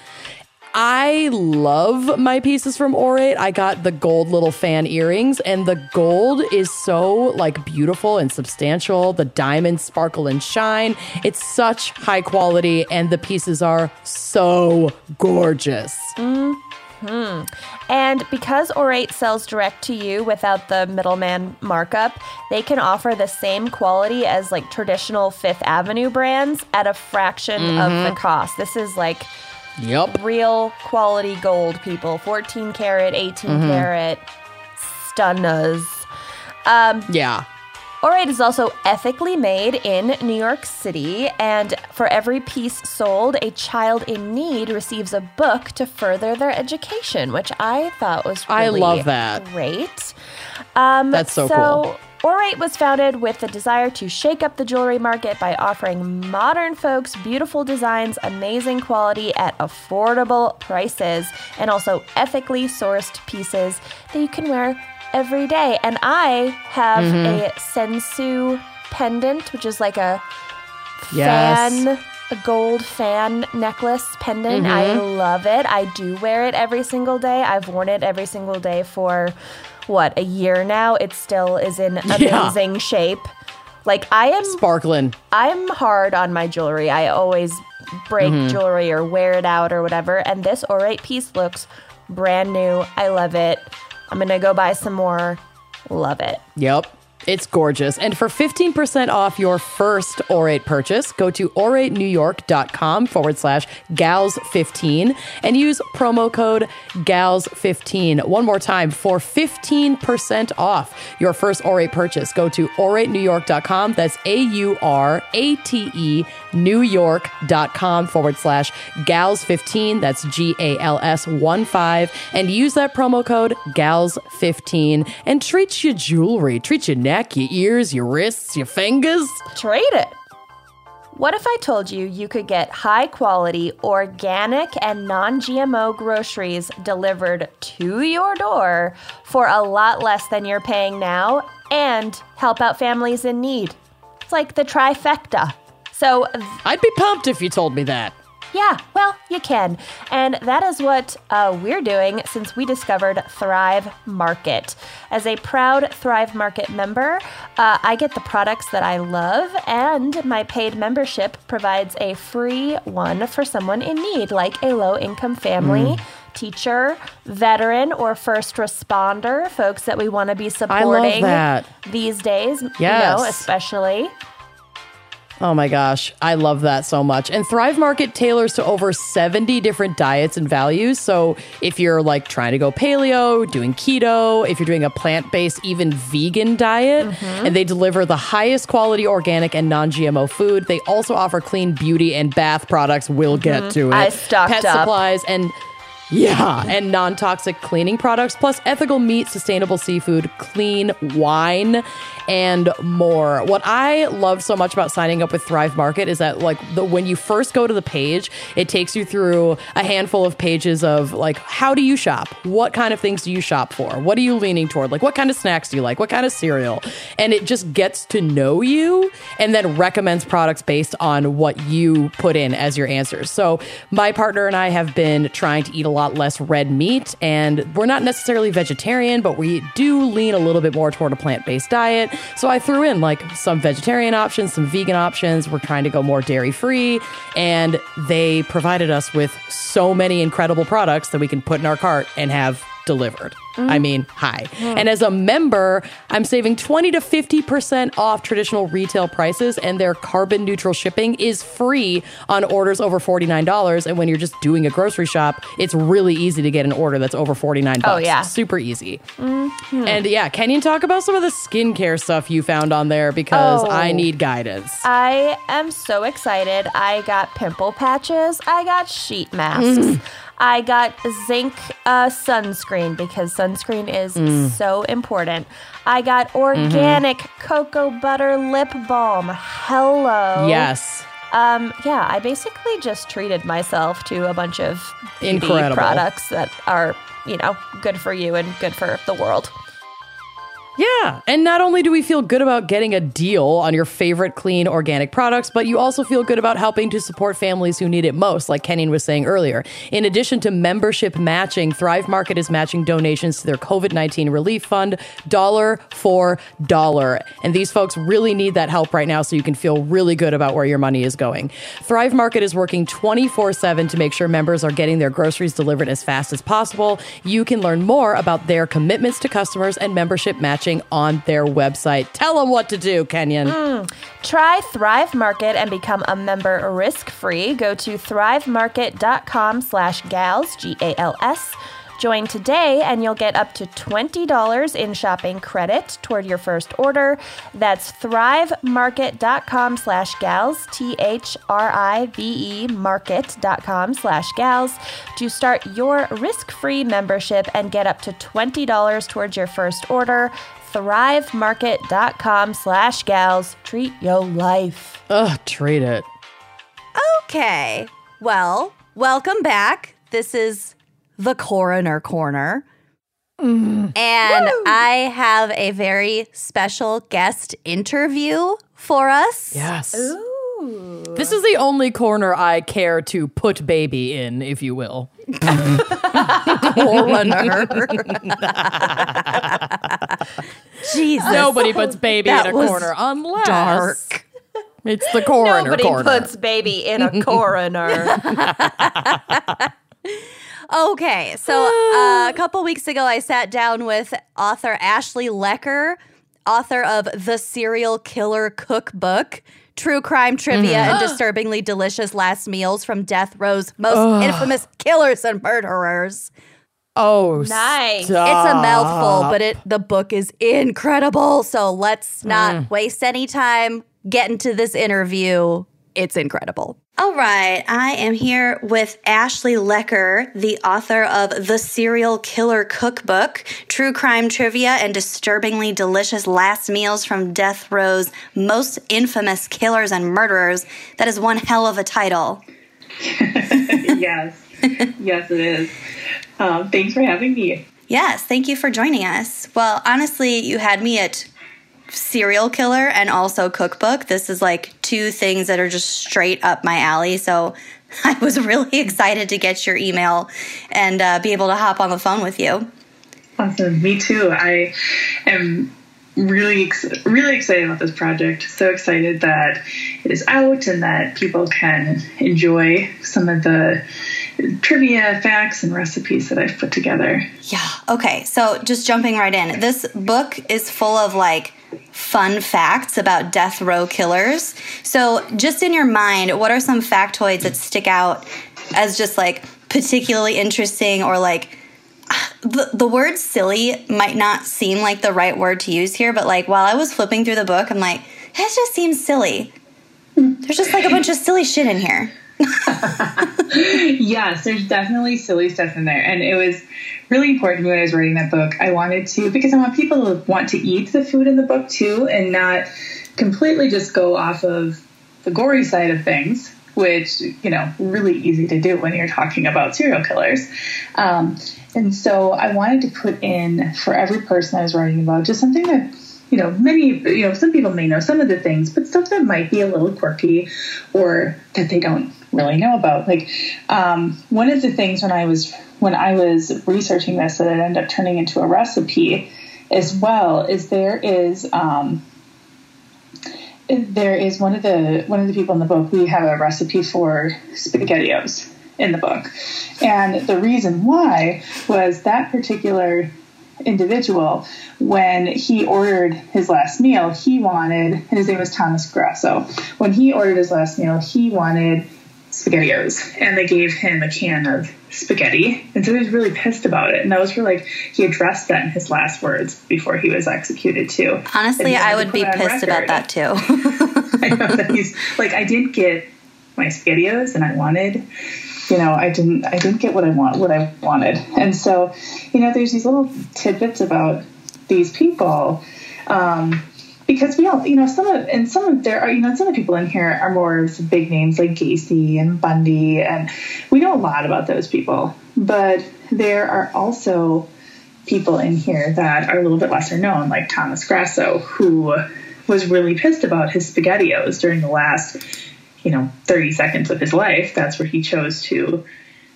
I love my pieces from Orate. I got the gold little fan earrings, and the gold is so like beautiful and substantial. The diamonds sparkle and shine. It's such high quality, and the pieces are so gorgeous. And because Orate sells direct to you without the middleman markup, they can offer the same quality as like traditional Fifth Avenue brands at a fraction of the cost. This is like real quality gold, people. 14 karat, 18 karat. stunners. Yeah. Orate is also ethically made in New York City, and for every piece sold, a child in need receives a book to further their education, which I thought was really great. I love that. Great. That's so cool. Orate was founded with the desire to shake up the jewelry market by offering modern folks beautiful designs, amazing quality at affordable prices, and also ethically sourced pieces that you can wear every day. And I have a sensu pendant, which is like a fan, a gold fan necklace pendant. I love it. I do wear it every single day. I've worn it every single day for... what, a year now? It still is in amazing shape. Like, I am sparkling. I'm hard on my jewelry. I always break jewelry or wear it out or whatever. And this orate piece looks brand new. I love it. I'm gonna go buy some more. Love it. Yep. It's gorgeous. And for 15% off your first Orate purchase, go to oratenewyork.com/gals15 and use promo code gals15. One more time, for 15% off your first Orate purchase, go to oratenewyork.com. That's AURATE newyork.com/gals15. That's GALS15. And use that promo code gals15 and treat your jewelry. Treat your neck, your ears, your wrists, your fingers. Trade it. What if I told you you could get high-quality, organic, and non-GMO groceries delivered to your door for a lot less than you're paying now and help out families in need? It's like the trifecta. So I'd be pumped if you told me that. Yeah, well, you can. And that is what we're doing since we discovered Thrive Market. As a proud Thrive Market member, I get the products that I love, and my paid membership provides a free one for someone in need, like a low-income family, teacher, veteran, or first responder, folks that we want to be supporting these days, you know, especially. Oh my gosh, I love that so much. And Thrive Market tailors to over 70 different diets and values. So if you're like trying to go paleo, doing keto, if you're doing a plant-based, even vegan diet, and they deliver the highest quality organic and non-GMO food. They also offer clean beauty and bath products. We'll get to it. I stocked up. Pet supplies and... yeah, and non-toxic cleaning products, plus ethical meat, sustainable seafood, clean wine, and more. What I love so much about signing up with Thrive Market is that, like, when you first go to the page, it takes you through a handful of pages of, like, how do you shop? What kind of things do you shop for? What are you leaning toward? Like, what kind of snacks do you like? What kind of cereal? And it just gets to know you and then recommends products based on what you put in as your answers. So my partner and I have been trying to eat a lot less red meat, and we're not necessarily vegetarian, but we do lean a little bit more toward a plant-based diet. So I threw in like some vegetarian options, some vegan options. We're trying to go more dairy-free, and they provided us with so many incredible products that we can put in our cart and have delivered. I mean, And as a member, I'm saving 20 to 50% off traditional retail prices, and their carbon neutral shipping is free on orders over $49. And when you're just doing a grocery shop, it's really easy to get an order that's over $49. Oh, yeah. Super easy. And yeah, Kenyon, talk about some of the skincare stuff you found on there, because I need guidance. I am so excited. I got pimple patches. I got sheet masks. I got zinc sunscreen, because sunscreen is so important. I got organic cocoa butter lip balm. Hello. Yes. Yeah, I basically just treated myself to a bunch of incredible products that are, you know, good for you and good for the world. Yeah, and not only do we feel good about getting a deal on your favorite clean organic products, but you also feel good about helping to support families who need it most, like Kenyon was saying earlier. In addition to membership matching, Thrive Market is matching donations to their COVID-19 relief fund, dollar for dollar. And these folks really need that help right now, so you can feel really good about where your money is going. Thrive Market is working 24/7 to make sure members are getting their groceries delivered as fast as possible. You can learn more about their commitments to customers and membership matching on their website. Tell them what to do, Kenyon. Try Thrive Market and become a member risk-free. Go to thrivemarket.com/gals, G-A-L-S. Join today and you'll get up to $20 in shopping credit toward your first order. That's thrivemarket.com/gals, thrivemarket.com/gals, to start your risk-free membership and get up to $20 towards your first order. thrivemarket.com/gals. Treat your life. Ugh, treat it. Okay. Well, welcome back. This is the Coroner Corner. Mm. And woo! I have a very special guest interview for us. Yes. Ooh. This is the only corner I care to put baby in, if you will. Coroner. Jesus. Nobody puts baby in a corner unless... dark. It's the coroner. Nobody corner. Puts baby in a coroner. Okay, so a couple weeks ago, I sat down with author Ashley Lecker, author of The Serial Killer Cookbook, True Crime Trivia, and Disturbingly Delicious Last Meals from Death Row's Most Infamous Killers and Murderers. Oh, nice. Stop. It's a mouthful, but the book is incredible, so let's not waste any time. Get into this interview. It's incredible. All right. I am here with Ashley Lecker, the author of The Serial Killer Cookbook, True Crime Trivia, and Disturbingly Delicious Last Meals from Death Row's Most Infamous Killers and Murderers. That is one hell of a title. Yes. Yes, it is. Thanks for having me. Yes. Thank you for joining us. Well, honestly, you had me at serial killer and also cookbook. This is like two things that are just straight up my alley. So I was really excited to get your email and be able to hop on the phone with you. Awesome. Me too. I am really excited about this project. So excited that it is out and that people can enjoy some of the trivia, facts, and recipes that I've put together. Yeah. Okay. So just jumping right in, this book is full of like fun facts about death row killers. So just in your mind, what are some factoids that stick out as just like particularly interesting, or like the word silly might not seem like the right word to use here, but like while I was flipping through the book, I'm like, that just seems silly. There's just like a bunch of silly shit in here. Yes, there's definitely silly stuff in there. And it was really important when I was writing that book. I wanted to, because I want people to want to eat the food in the book too, and not completely just go off of the gory side of things, which, you know, really easy to do when you're talking about serial killers. And so I wanted to put in, for every person I was writing about, just something that, you know, some people may know some of the things, but stuff that might be a little quirky or that they don't really know about. Like, one of the things when I was researching this that it ended up turning into a recipe as well is there is one of the people in the book, we have a recipe for SpaghettiOs in the book. And the reason why was that particular individual, when he ordered his last meal, his name was Thomas Grasso. When he ordered his last meal, he wanted SpaghettiOs, and they gave him a can of spaghetti, and so he was really pissed about it. And that was for like, he addressed that in his last words before he was executed too. Honestly, I would be pissed about that too. I know that he's like, I didn't get my SpaghettiOs, and I wanted, you know, I didn't get what I wanted. And so, you know, there's these little tidbits about these people, because we all, you know, some of the people in here are more of the big names like Gacy and Bundy, and we know a lot about those people. But there are also people in here that are a little bit lesser known, like Thomas Grasso, who was really pissed about his SpaghettiOs during the last, you know, 30 seconds of his life. That's where he chose to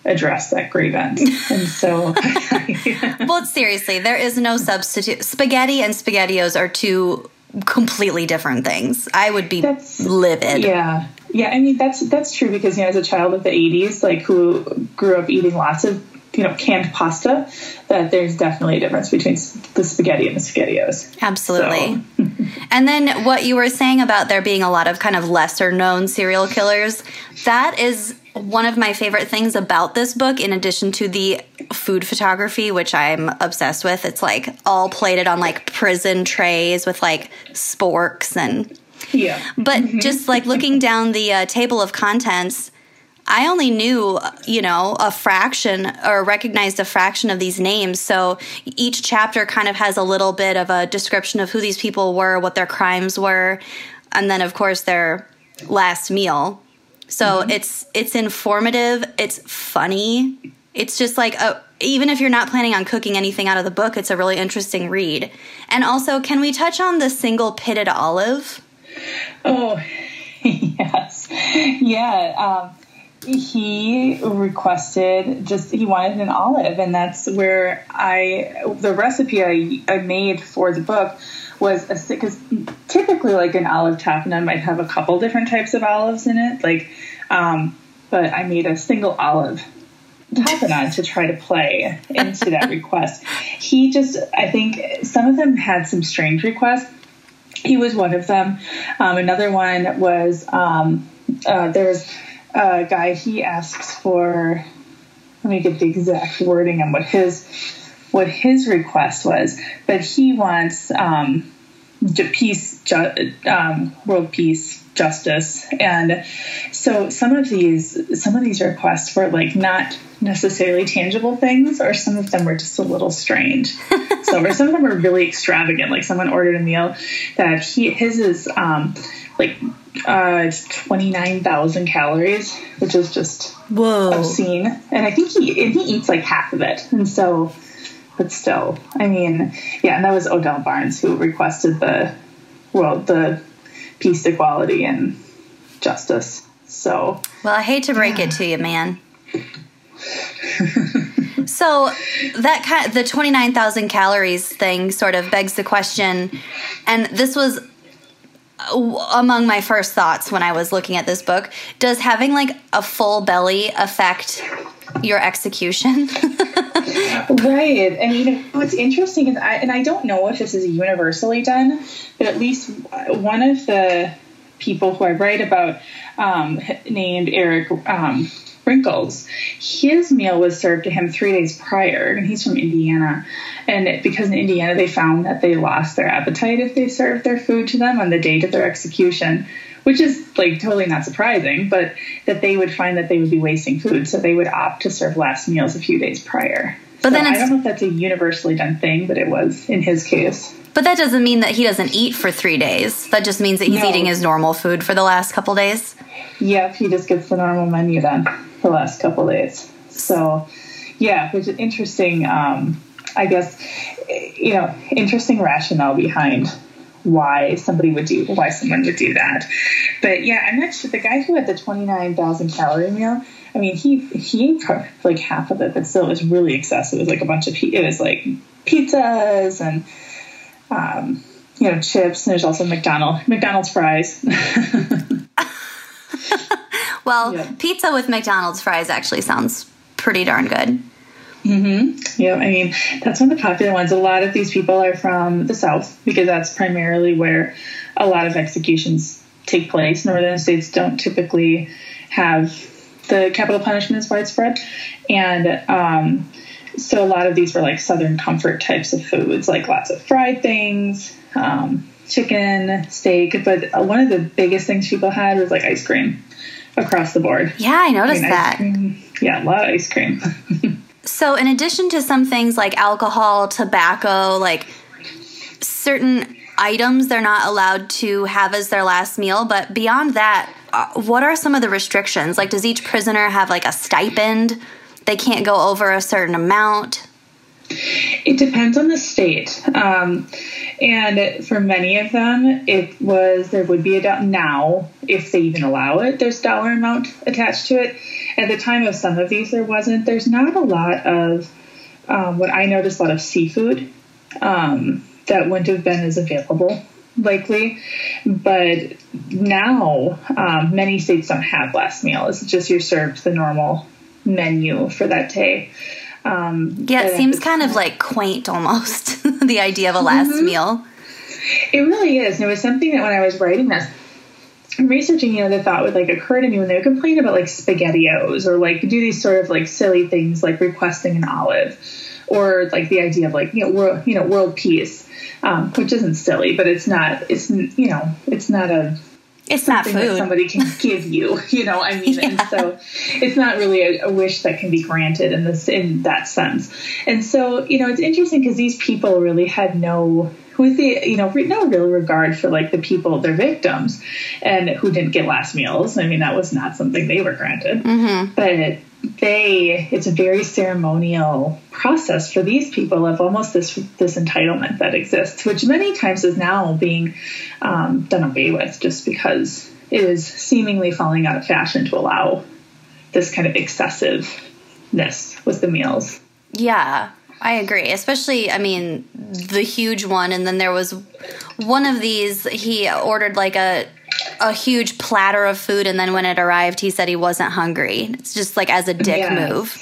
address that grievance. And so well, seriously, there is no substitute. Spaghetti and SpaghettiOs are two completely different things. I would be livid. Yeah. Yeah, I mean that's true, because, you know, as a child of the 80s, like, who grew up eating lots of, you know, canned pasta, that there's definitely a difference between the spaghetti and the SpaghettiOs. Absolutely. So. And then what you were saying about there being a lot of kind of lesser known serial killers, that is One of my favorite things about this book, in addition to the food photography, which I'm obsessed with, it's like all plated on like prison trays with like sporks and But just like looking down the table of contents, I only knew, you know, a fraction or recognized a fraction of these names. So each chapter kind of has a little bit of a description of who these people were, what their crimes were, and then of course their last meal. So it's informative, it's funny. It's just like, even if you're not planning on cooking anything out of the book, it's a really interesting read. And also, can we touch on the single pitted olive? Oh, yes. Yeah. He requested he wanted an olive. And that's where the recipe I made for the book was because typically like an olive tapenade might have a couple different types of olives in it. Like, but I made a single olive tapenade to try to play into that request. He just, I think some of them had some strange requests. He was one of them. Another one was, there's a guy, he asks for, let me get the exact wording on what his request was, but he wants world peace, justice. And so some of these requests were like not necessarily tangible things, or some of them were just a little strange. So, or some of them were really extravagant. Like someone ordered a meal that his is it's 29,000 calories, which is just obscene. And I think he eats like half of it. And so, but still, I mean, yeah. And that was Odell Barnes who requested the peace, equality, and justice. So, well, I hate to break it to you, man. So that the 29,000 calories thing sort of begs the question, and this was among my first thoughts when I was looking at this book, does having like a full belly affect your execution? Right. I mean, what's interesting is, I don't know if this is universally done, but at least one of the people who I write about, named Eric Wrinkles, his meal was served to him 3 days prior, and he's from Indiana. And because in Indiana they found that they lost their appetite if they served their food to them on the date of their execution, which is like totally not surprising, but that they would find that they would be wasting food, so they would opt to serve last meals a few days prior. But so then I don't know if that's a universally done thing, but it was in his case. But that doesn't mean that he doesn't eat for 3 days. That just means that he's eating his normal food for the last couple days. Yep, he just gets the normal menu then the last couple days. So, yeah, which is interesting, I guess, you know, interesting rationale behind why someone would do that. But yeah, I'm not sure. The guy who had the 29,000 calorie meal, I mean, he ate like half of it, but still it was really excessive. It was like it was like pizzas and, you know, chips. And there's also McDonald's fries. Well, yep. Pizza with McDonald's fries actually sounds pretty darn good. Mm-hmm. Yeah, I mean, that's one of the popular ones. A lot of these people are from the South because that's primarily where a lot of executions take place. Northern states don't typically have the capital punishment is widespread. And so a lot of these were like Southern comfort types of foods, like lots of fried things, chicken, steak. But one of the biggest things people had was like ice cream across the board. Yeah, I noticed that. Yeah, a lot of ice cream. So in addition to some things like alcohol, tobacco, like certain items they're not allowed to have as their last meal, but beyond that, what are some of the restrictions? Like, does each prisoner have like a stipend? They can't go over a certain amount? It depends on the state. And for many of them, there would be now, if they even allow it, there's dollar amount attached to it. At the time of some of these, there wasn't. There's not a lot of, what I noticed, a lot of seafood that wouldn't have been as available, likely. But now, many states don't have last meal. It's just you're served the normal menu for that day. Yeah, it seems kind of like quaint almost, the idea of a last meal. It really is. And it was something that when I was writing this, I'm researching, you know, the thought would like occur to me when they would complain about like SpaghettiOs or like do these sort of like silly things like requesting an olive or like the idea of like, you know, world peace, which isn't silly, but it's not, it's, you know, it's not a, it's not food that somebody can give you, you know, I mean, yeah. And so it's not really a wish that can be granted in this, in that sense. And so, you know, it's interesting because these people really had no, with the, you know, no real regard for like the people, their victims, and who didn't get last meals. I mean, that was not something they were granted, mm-hmm. But it's a very ceremonial process for these people of almost this entitlement that exists, which many times is now being done away with just because it is seemingly falling out of fashion to allow this kind of excessiveness with the meals. Yeah, I agree. Especially, I mean, the huge one. And then there was one of these, he ordered like a huge platter of food, and then when it arrived, he said he wasn't hungry. It's just like as a dick move.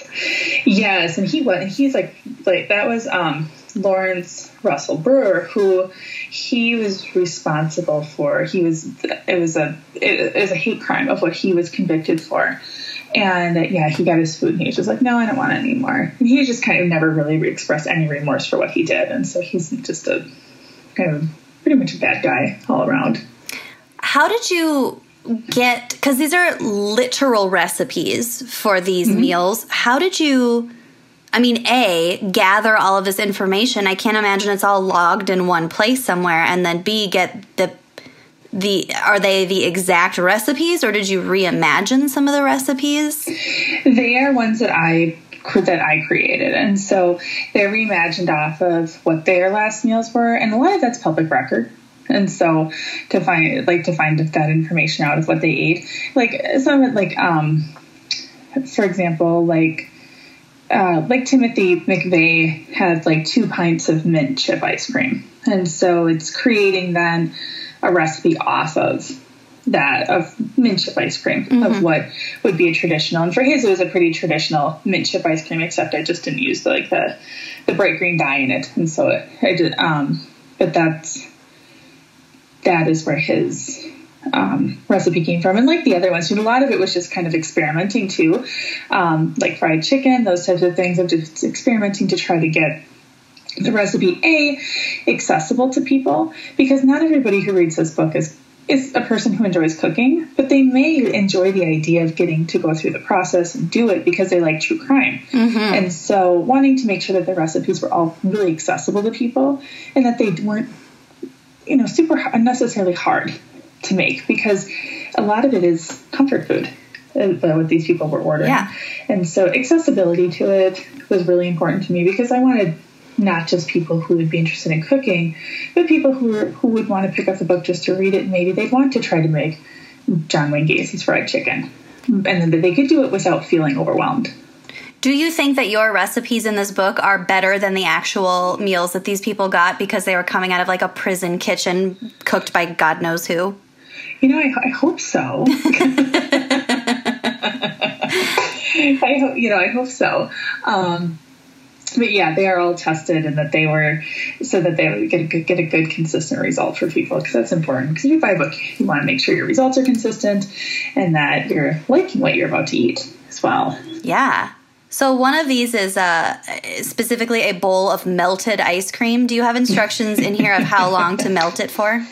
Yes, and he went. And he's like that was Lawrence Russell Brewer, who he was responsible for. It was a hate crime of what he was convicted for, and yeah, he got his food, and he was just like, no, I don't want it anymore. And he just kind of never really expressed any remorse for what he did, and so he's just a kind of pretty much a bad guy all around. How did you get, because these are literal recipes for these mm-hmm. meals, how did you, I mean, A, gather all of this information? I can't imagine it's all logged in one place somewhere. And then B, get are they the exact recipes, or did you reimagine some of the recipes? They are ones that I created. And so they're reimagined off of what their last meals were. And a lot of that's public record. And so to find that information out of what they ate, like some of it, like, for example, like Timothy McVeigh had like 2 pints of mint chip ice cream. And so it's creating then a recipe off of that, of mint chip ice cream, mm-hmm. of what would be a traditional. And for his, it was a pretty traditional mint chip ice cream, except I just didn't use the bright green dye in it. And so I did, but that is where his recipe came from. And like the other ones, a lot of it was just kind of experimenting too, like fried chicken, those types of things. I'm just experimenting to try to get the recipe A, accessible to people, because not everybody who reads this book is a person who enjoys cooking, but they may enjoy the idea of getting to go through the process and do it because they like true crime. Mm-hmm. And so wanting to make sure that the recipes were all really accessible to people and that they weren't, you know, super unnecessarily hard to make, because a lot of it is comfort food, what these people were ordering. Yeah. And so accessibility to it was really important to me, because I wanted not just people who would be interested in cooking, but people who would want to pick up the book just to read it. And maybe they'd want to try to make John Wayne Gacy's fried chicken, and then they could do it without feeling overwhelmed. Do you think that your recipes in this book are better than the actual meals that these people got because they were coming out of like a prison kitchen cooked by God knows who? You know, I hope so. I hope, you know, I hope so. But yeah, they are all tested, and that they were, so that they would get a good, consistent result for people, because that's important. Because if you buy a book, you want to make sure your results are consistent and that you're liking what you're about to eat as well. Yeah. So one of these is specifically a bowl of melted ice cream. Do you have instructions in here of how long to melt it for?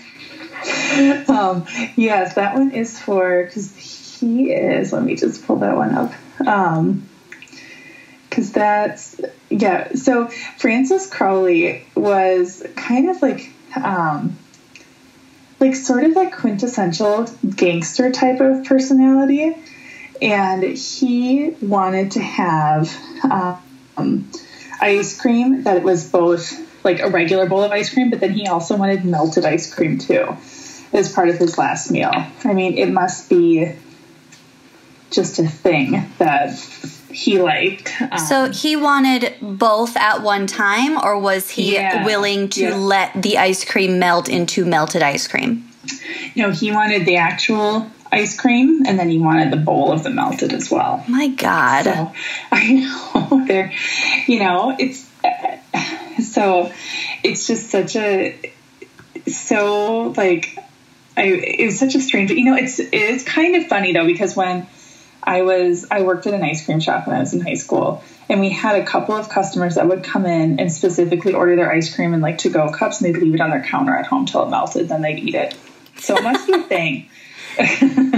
Yes, that one is for, because he is, let me just pull that one up. Because that's, yeah. So Francis Crowley was kind of like sort of like quintessential gangster type of personality. And he wanted to have ice cream that was both like a regular bowl of ice cream, but then he also wanted melted ice cream too as part of his last meal. I mean, it must be just a thing that he liked. So he wanted both at one time, or was he willing to let the ice cream melt into melted ice cream? No, he wanted the actual ice cream, and then he wanted the bowl of the melted as well. My God. So, I know. They're, you know, it's so, it's just such a, so like, it was such a strange, you know, it's kind of funny though, because when I worked at an ice cream shop when I was in high school, and we had a couple of customers that would come in and specifically order their ice cream in like to-go cups, and they'd leave it on their counter at home till it melted, then they'd eat it. So it must be a thing. I'm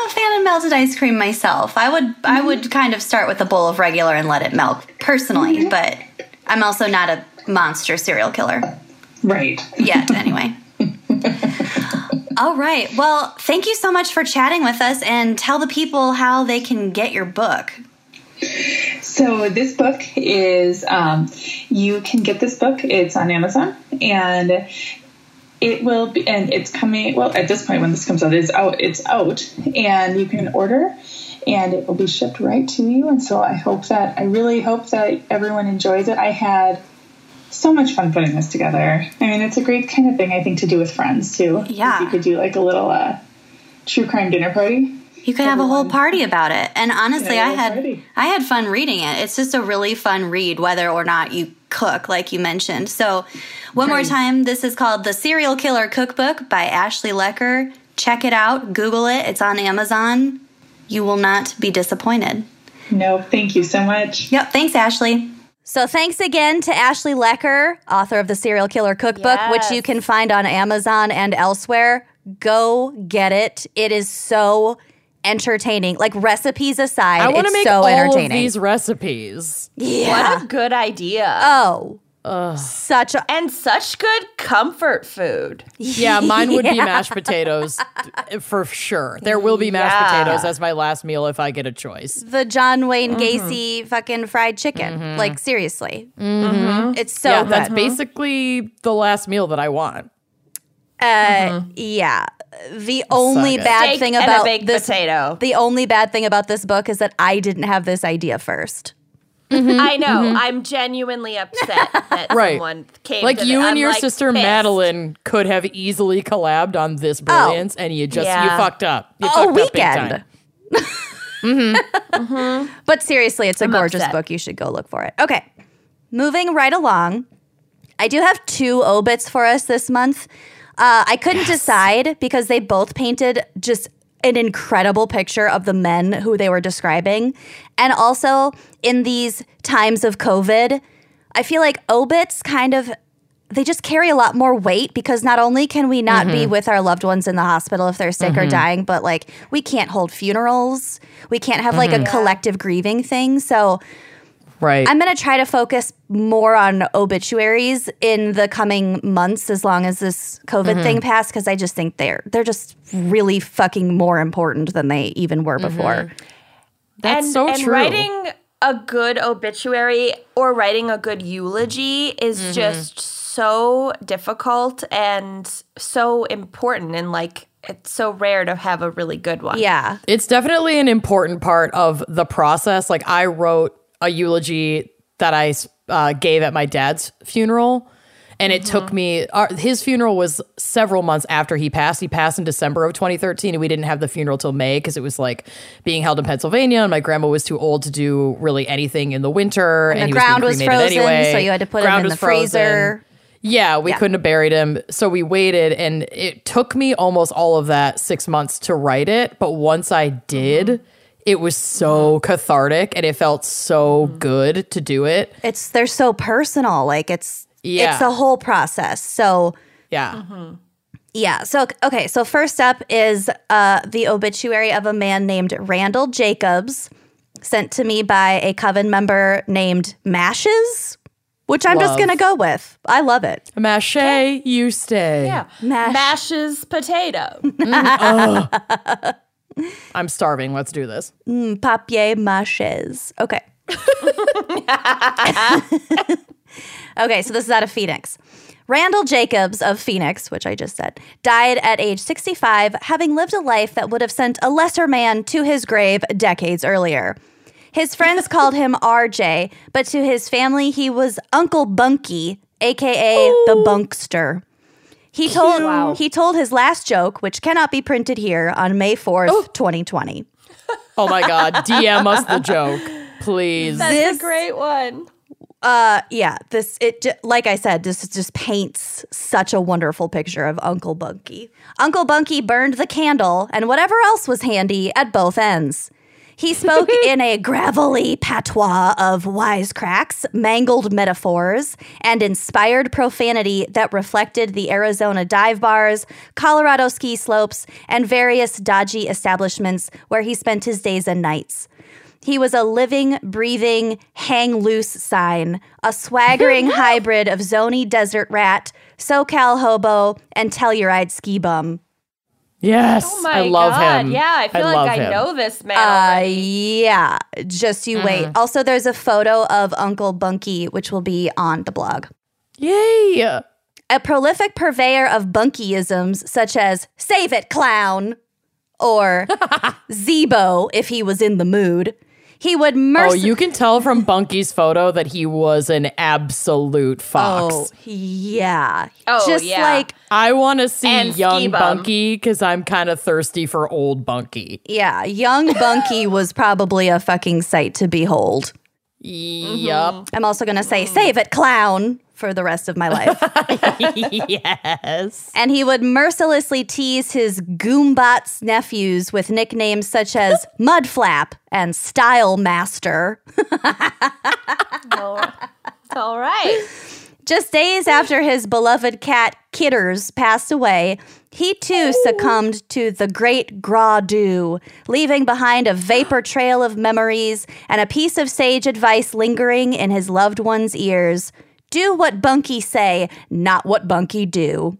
a fan of melted ice cream myself. I would kind of start with a bowl of regular and let it melt personally, but I'm also not a monster serial killer. Right. Yet, anyway. All right. Well, thank you so much for chatting with us, and tell the people how they can get your book. So this book is, you can get this book. It's on Amazon, and it will be, and it's coming, well, at this point when this comes out, it's out, and you can order, and it will be shipped right to you. And so I really hope that everyone enjoys it. I had so much fun putting this together. I mean, it's a great kind of thing, I think, to do with friends too. Yeah. You could do like a little true crime dinner party. You could have a whole party about it. And honestly, I had fun reading it. It's just a really fun read, whether or not you cook, like you mentioned. So one more time, this is called The Serial Killer Cookbook by Ashley Lecker. Check it out. Google it. It's on Amazon. You will not be disappointed. No, thank you so much. Yep. Thanks, Ashley. So thanks again to Ashley Lecker, author of The Serial Killer Cookbook, which you can find on Amazon and elsewhere. Go get it. It is so entertaining. Like, recipes aside, I want to make so all of these recipes. Yeah. What a good idea. Oh. Ugh. Such good comfort food. Yeah, mine would be mashed potatoes for sure. There will be mashed potatoes as my last meal if I get a choice. The John Wayne Gacy fucking fried chicken. Mm-hmm. Like, seriously. Mm-hmm. It's so good. That's basically the last meal that I want. Yeah. The only bad thing about this book is that I didn't have this idea first. Mm-hmm. I know. Mm-hmm. I'm genuinely upset that someone came like to you and your sister pissed. Madeline could have easily collabed on this brilliance, and you just you fucked up. You fucked up big time. Mm-hmm. Mm-hmm. But seriously, it's a gorgeous book. You should go look for it. Okay, moving right along. I do have two obits for us this month. I couldn't decide because they both painted just an incredible picture of the men who they were describing. And also in these times of COVID, I feel like obits they just carry a lot more weight, because not only can we not be with our loved ones in the hospital if they're sick or dying, but like we can't hold funerals. We can't have like a collective grieving thing. So I'm going to try to focus more on obituaries in the coming months as long as this COVID thing passed, because I just think they're just really fucking more important than they even were before. That's so true. Writing a good obituary or writing a good eulogy is just so difficult and so important, and like it's so rare to have a really good one. Yeah. It's definitely an important part of the process. Like I wrote a eulogy that I gave at my dad's funeral. And it took me, his funeral was several months after he passed. He passed in December of 2013, and we didn't have the funeral till May because it was like being held in Pennsylvania, and my grandma was too old to do really anything in the winter. And the ground was frozen, anyway. So you had to put him in the freezer. Yeah, we couldn't have buried him. So we waited, and it took me almost all of that 6 months to write it. But once I did... It was so cathartic, and it felt so good to do it. They're so personal. Like it's a whole process. So So, okay. So first up is the obituary of a man named Randall Jacobs, sent to me by a coven member named Mashes, which I'm just going to go with. I love it. Mache, you stay. Yeah. Mashes potato. I'm starving. Let's do this. Papier mâchés. Okay. Okay, so this is out of Phoenix. Randall Jacobs of Phoenix, which I just said, died at age 65, having lived a life that would have sent a lesser man to his grave decades earlier. His friends called him RJ, but to his family, he was Uncle Bunky, a.k.a. the Bunkster. He told his last joke, which cannot be printed here, on May 4th, 2020. Oh, my God. DM us the joke, please. That's a great one. Like I said, this just paints such a wonderful picture of Uncle Bunky. Uncle Bunky burned the candle and whatever else was handy at both ends. He spoke in a gravelly patois of wisecracks, mangled metaphors, and inspired profanity that reflected the Arizona dive bars, Colorado ski slopes, and various dodgy establishments where he spent his days and nights. He was a living, breathing, hang-loose sign, a swaggering hybrid of zony desert rat, SoCal hobo, and Telluride ski bum. Yes, oh my I love God. Him. Yeah, I feel I like I him. Know this man. Yeah, just you wait. Also, there's a photo of Uncle Bunky, which will be on the blog. Yay! A prolific purveyor of Bunkyisms, such as "Save it, clown," or "Zebo," if he was in the mood. He would you can tell from Bunky's photo that he was an absolute fox. Oh, yeah. Oh, just yeah. Like, I want to see young Bunky because I'm kind of thirsty for old Bunky. Yeah, young Bunky was probably a fucking sight to behold. Yup. I'm also going to say, save it, clown, for the rest of my life. Yes. And he would mercilessly tease his Goombot's nephews with nicknames such as Mudflap and Style Master. Oh, all right. Just days after his beloved cat Kitters passed away, he too succumbed to the great gras dew, leaving behind a vapor trail of memories and a piece of sage advice lingering in his loved one's ears. Do what Bunky say, not what Bunky do.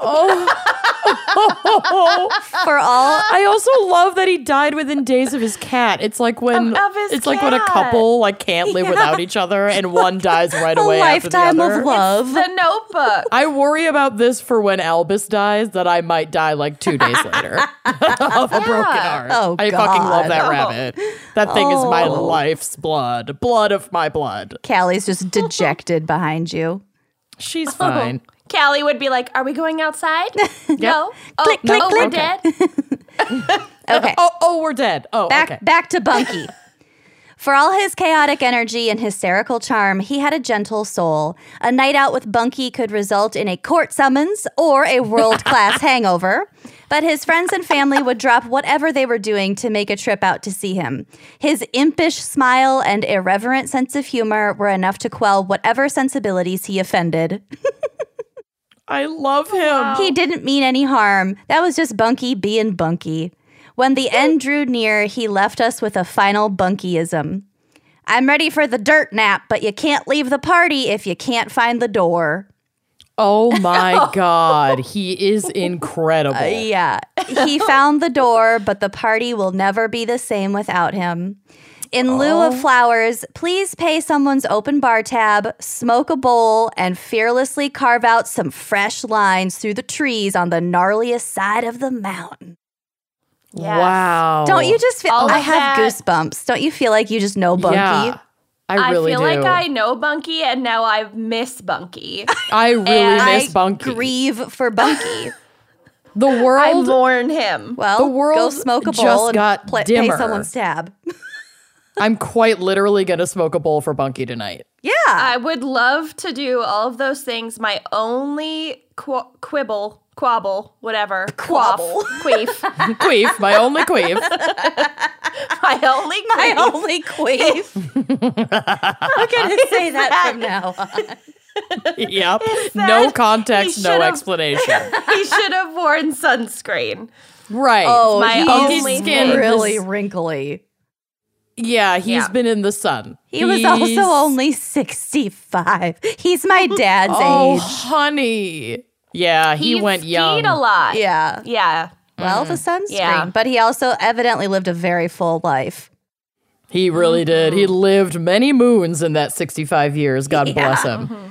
For all. I also love that he died within days of his cat. It's like when like when a couple like can't live without each other and one dies right away after the other. A lifetime of love. It's The Notebook. I worry about this for when Albus dies, that I might die like 2 days later of a broken heart. Oh, I fucking love that rabbit. That thing is my life's blood. Blood of my blood. Callie's just dejected behind you. She's fine. Callie would be like, are we going outside? No. Click, click, click. We're dead. Okay. Oh, we're dead. Oh, back to Bunky. For all his chaotic energy and hysterical charm, he had a gentle soul. A night out with Bunky could result in a court summons or a world-class hangover. But his friends and family would drop whatever they were doing to make a trip out to see him. His impish smile and irreverent sense of humor were enough to quell whatever sensibilities he offended. I love him. Wow. He didn't mean any harm. That was just Bunky being Bunky. When the end drew near, he left us with a final Bunkyism. I'm ready for the dirt nap, but you can't leave the party if you can't find the door. Oh my God. He is incredible. Yeah. He found the door, but the party will never be the same without him. In lieu of flowers, please pay someone's open bar tab, smoke a bowl, and fearlessly carve out some fresh lines through the trees on the gnarliest side of the mountain. Yes. Wow. Don't you just feel... I have goosebumps. Don't you feel like you just know Bunky? Yeah, I really do. I feel like I know Bunky, and now I miss Bunky. I really miss Bunky. I grieve for Bunky. The world... I mourn him. Well, the world go smoke a bowl and pay someone's tab. I'm quite literally going to smoke a bowl for Bunky tonight. Yeah. I would love to do all of those things. My only queef. My only queef. My only queef. I'm going to say that from now on. Yep. No context, no explanation. He should have worn sunscreen. Right. Oh, Bunky's skin really wrinkly. Yeah, he's been in the sun. He was also only 65. He's my dad's age. Oh, honey. Yeah, he went young. He skied a lot. Yeah. Yeah. Well, the sunscreen. Yeah. But he also evidently lived a very full life. He really did. He lived many moons in that 65 years. God bless him. Mm-hmm.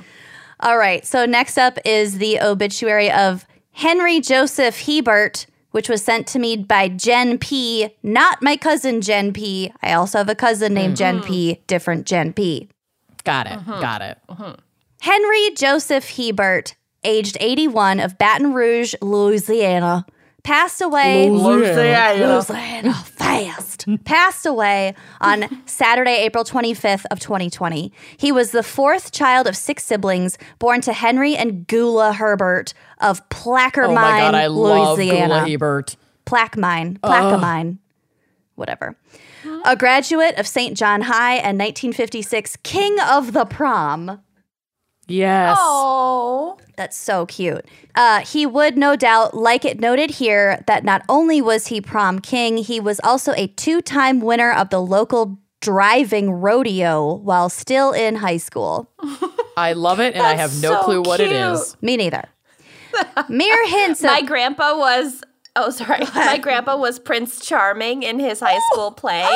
All right. So next up is the obituary of Henry Joseph Hebert, which was sent to me by Jen P., not my cousin Jen P. I also have a cousin named Jen P., different Jen P. Got it. Uh-huh. Got it. Uh-huh. Henry Joseph Hebert, aged 81, of Baton Rouge, Louisiana, passed away. Louisiana. fast, passed away on Saturday, April 25th of 2020. He was the fourth child of six siblings, born to Henry and Gula Hebert of Plaquemine, Louisiana. Oh my God, I love Gula Hebert. Plaquemine, whatever. A graduate of St. John High and 1956 King of the Prom. Yes. Oh, that's so cute. He would no doubt, like it noted here, that not only was he prom king, he was also a two-time winner of the local driving rodeo while still in high school. I love it, and I have no clue what it is. Me neither. Mere hints. My grandpa was Prince Charming in his high school play.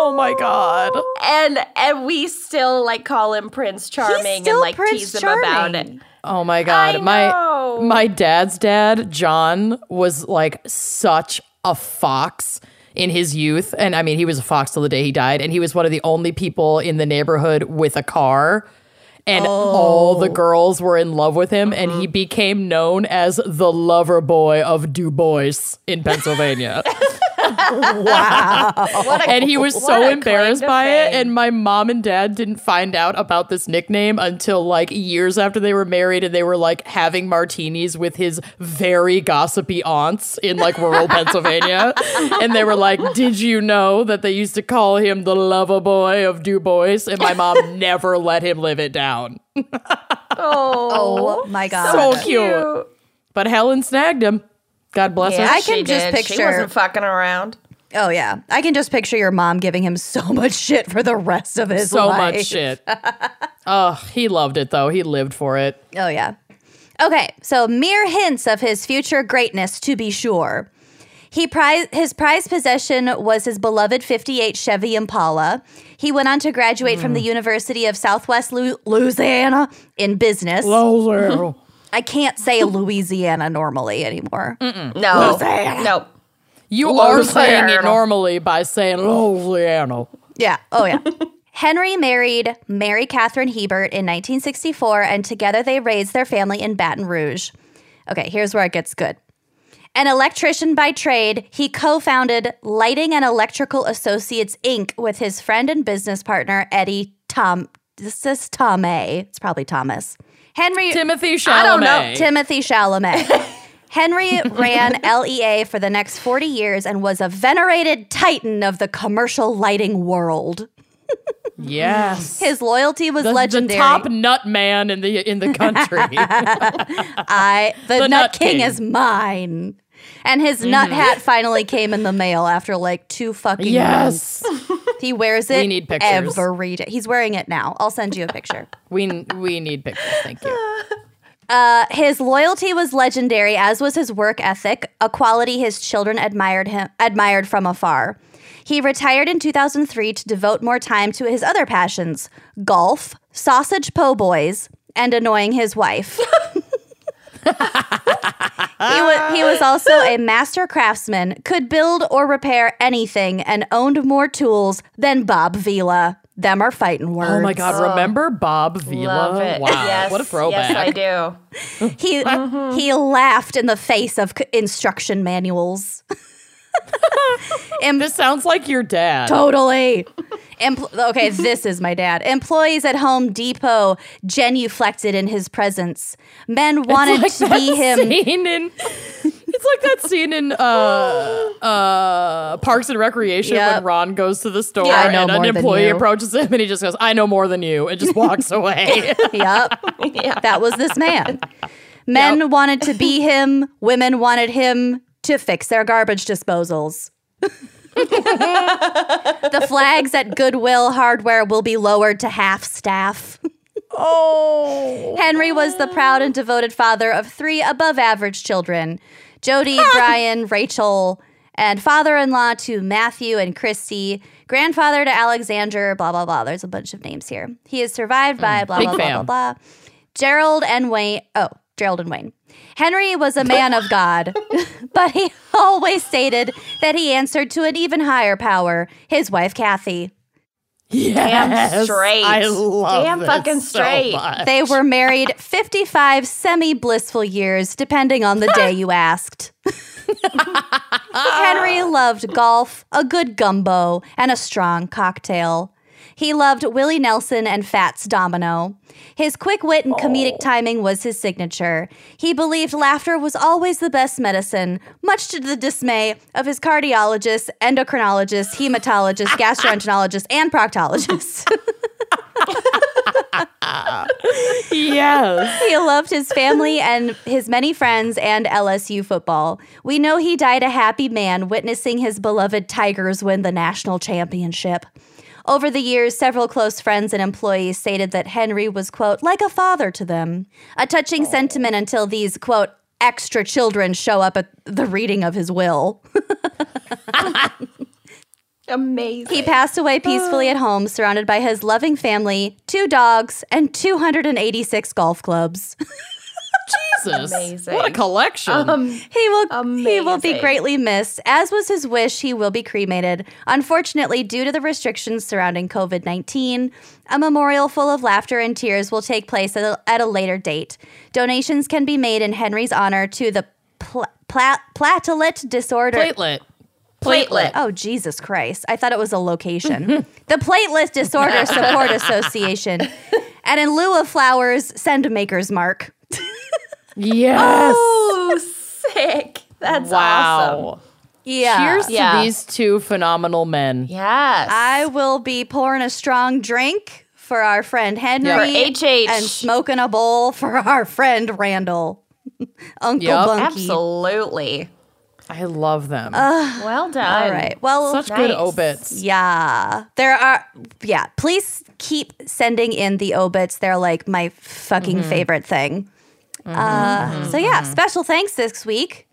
Oh my God. And we still like call him Prince Charming and like tease him about it. Oh my God. My dad's dad, John, was like such a fox in his youth. And I mean, he was a fox till the day he died. And he was one of the only people in the neighborhood with a car. And all the girls were in love with him, and he became known as the lover boy of Du Bois in Pennsylvania. Wow. And he was so embarrassed by it, and my mom and dad didn't find out about this nickname until, like, years after they were married, and they were, like, having martinis with his very gossipy aunts in, like, rural Pennsylvania. And they were like, did you know that they used to call him the lover boy of Du Bois? And my mom never let him live it down. Oh my God. So cute. But Helen snagged him. God bless her. I can just picture. She wasn't fucking around. Oh, yeah. I can just picture your mom giving him so much shit for the rest of his life. So much shit. Oh, he loved it, though. He lived for it. Oh, yeah. Okay, so mere hints of his future greatness, to be sure. His prized possession was his beloved '58 Chevy Impala. He went on to graduate from the University of Southwest Louisiana in business. I can't say Louisiana normally anymore. No. Louisiana. No. You are saying it normally by saying Louisiana. Yeah. Oh, yeah. Henry married Mary Catherine Hebert in 1964, and together they raised their family in Baton Rouge. Okay, here's where it gets good. An electrician by trade, he co-founded Lighting and Electrical Associates, Inc. with his friend and business partner, It's probably Thomas. Timothy Chalamet. Henry ran LEA for the next 40 years and was a venerated titan of the commercial lighting world. Yes. His loyalty was legendary. The top nut man in the country. The nut king is mine. And his nut hat finally came in the mail after like two fucking months. He wears it every day. He's wearing it now. I'll send you a picture. We need pictures. Thank you. His loyalty was legendary, as was his work ethic, a quality his children admired from afar. He retired in 2003 to devote more time to his other passions, golf, sausage po' boys, and annoying his wife. He was also a master craftsman, could build or repair anything, and owned more tools than Bob Vila. Them are fighting words. Oh my God, remember Bob Vila? Love it. Wow, yes, what a throwback. Yes, I do. He laughed in the face of instruction manuals. This sounds like your dad. Totally. Okay, this is my dad. Employees at Home Depot genuflected in his presence. Men wanted to be him. It's like that scene in Parks and Recreation when Ron goes to the store and an employee approaches him and he just goes, I know more than you, and just walks away. Yep. Yeah. That was this man. Men wanted to be him. Women wanted him to fix their garbage disposals. The flags at Goodwill Hardware will be lowered to half staff. Henry was the proud and devoted father of three above-average children, Jody, Brian, Rachel, and father-in-law to Matthew and Christy, grandfather to Alexander, blah, blah, blah. There's a bunch of names here. He is survived by blah, blah, blah, blah, blah. Gerald and Wayne. Henry was a man of God, but he always stated that he answered to an even higher power, his wife, Kathy. Yes, damn straight. I love damn fucking straight. So they were married 55 semi-blissful years, depending on the day you asked. Henry loved golf, a good gumbo, and a strong cocktail. He loved Willie Nelson and Fats Domino. His quick wit and comedic timing was his signature. He believed laughter was always the best medicine, much to the dismay of his cardiologists, endocrinologists, hematologists, gastroenterologists, and proctologists. Yes. He loved his family and his many friends and LSU football. We know he died a happy man witnessing his beloved Tigers win the national championship. Over the years, several close friends and employees stated that Henry was, quote, like a father to them. A touching sentiment until these, quote, extra children show up at the reading of his will. Amazing. He passed away peacefully at home, surrounded by his loving family, 2 dogs, and 286 golf clubs. Jesus. Amazing. What a collection. He will be greatly missed. As was his wish, he will be cremated. Unfortunately, due to the restrictions surrounding COVID-19, a memorial full of laughter and tears will take place at a later date. Donations can be made in Henry's honor to the platelet disorder. Platelet. Oh, Jesus Christ. I thought it was a location. The Platelet Disorder Support Association. And in lieu of flowers, send a maker's mark. Yes. Oh, sick. That's awesome. Yeah. Cheers to these 2 phenomenal men. Yes. I will be pouring a strong drink for our friend Henry. For HH. And smoking a bowl for our friend Randall. Uncle Bunky. Absolutely. I love them. Well done. All right. Well, such good obits. Yeah. There are, please keep sending in the obits. They're like my fucking favorite thing. Special thanks this week.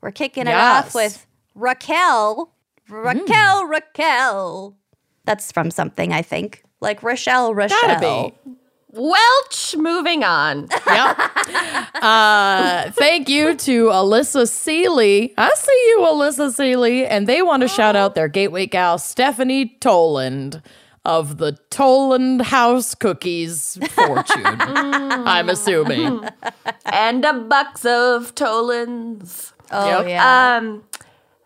We're kicking it off with Raquel. Raquel. That's from something, I think. Like Rochelle. Gotta be. Welch, moving on. Yep. Thank you to Alyssa Seeley. I see you, Alyssa Seeley. And they want to shout out their gateway gal, Stephanie Toland, of the Toland House Cookies fortune, I'm assuming. And a box of Tolands. Oh, yeah.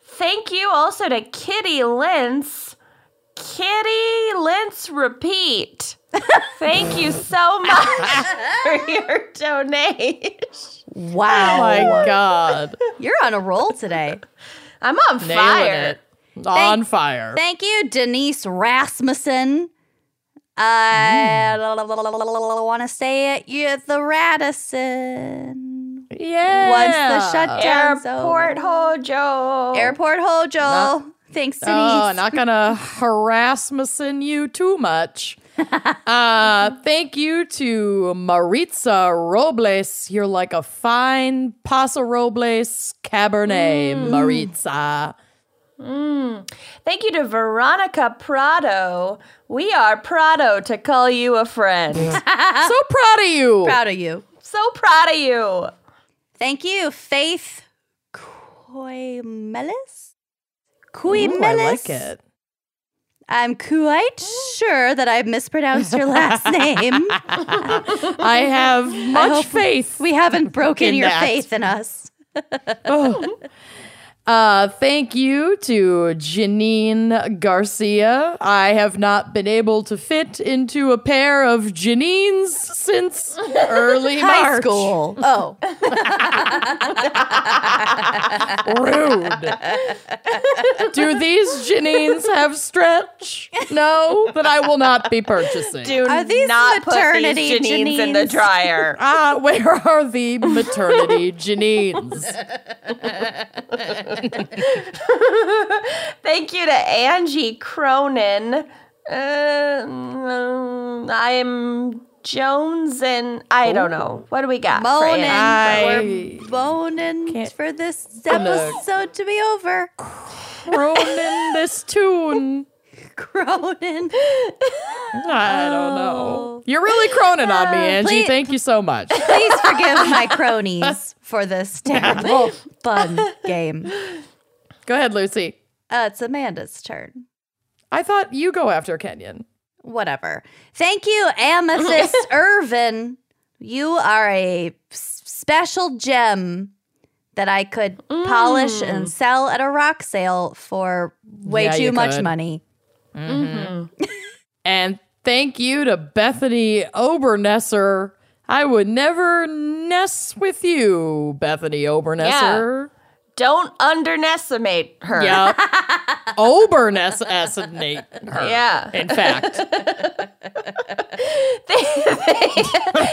Thank you also to Kitty Lentz. Kitty Lentz repeat. Thank you so much for your donation. Wow. Oh, my God. You're on a roll today. I'm on fire. Thank you, Denise Rasmussen. I want to say it. You're the Radisson. Yeah. Once the shutdown. Airport Hojo. Thanks, Denise. Oh, not going to Rasmussen you too much. Thank you to Maritza Robles. You're like a fine Paso Robles Cabernet, Maritza. Thank you to Veronica Prado. We are Prado to call you a friend. So proud of you. So proud of you. Thank you, Faith Coimelis. I like it. I'm quite sure that I've mispronounced your last name. I have much faith. We haven't broken your faith in us. Thank you to Janine Garcia. I have not been able to fit into a pair of Janines since early high school. Oh. Rude. Do these Janines have stretch? No, but I will not be purchasing. Are these not maternity put these Janines in the dryer. Where are the maternity Janines? Thank you to Angie Cronin. I'm Jones and I don't know. What do we got? Moaning for this episode to be over. Cronin this tune. Cronin. I don't know. You're really cronin on me, Angie. Please, thank you so much. Please forgive my cronies for this terrible fun game. Go ahead, Lucy. It's Amanda's turn. I thought you go after Kenyon. Whatever. Thank you, Amethyst Irvin. You are a special gem. that I could polish and sell at a rock sale for way too much money. Mm-hmm. And thank you to Bethany Obernesser. I would never ness with you, Bethany Obernesser. Yeah. Don't undernessimate her. Yep. Obernessimate her. Yeah. In fact.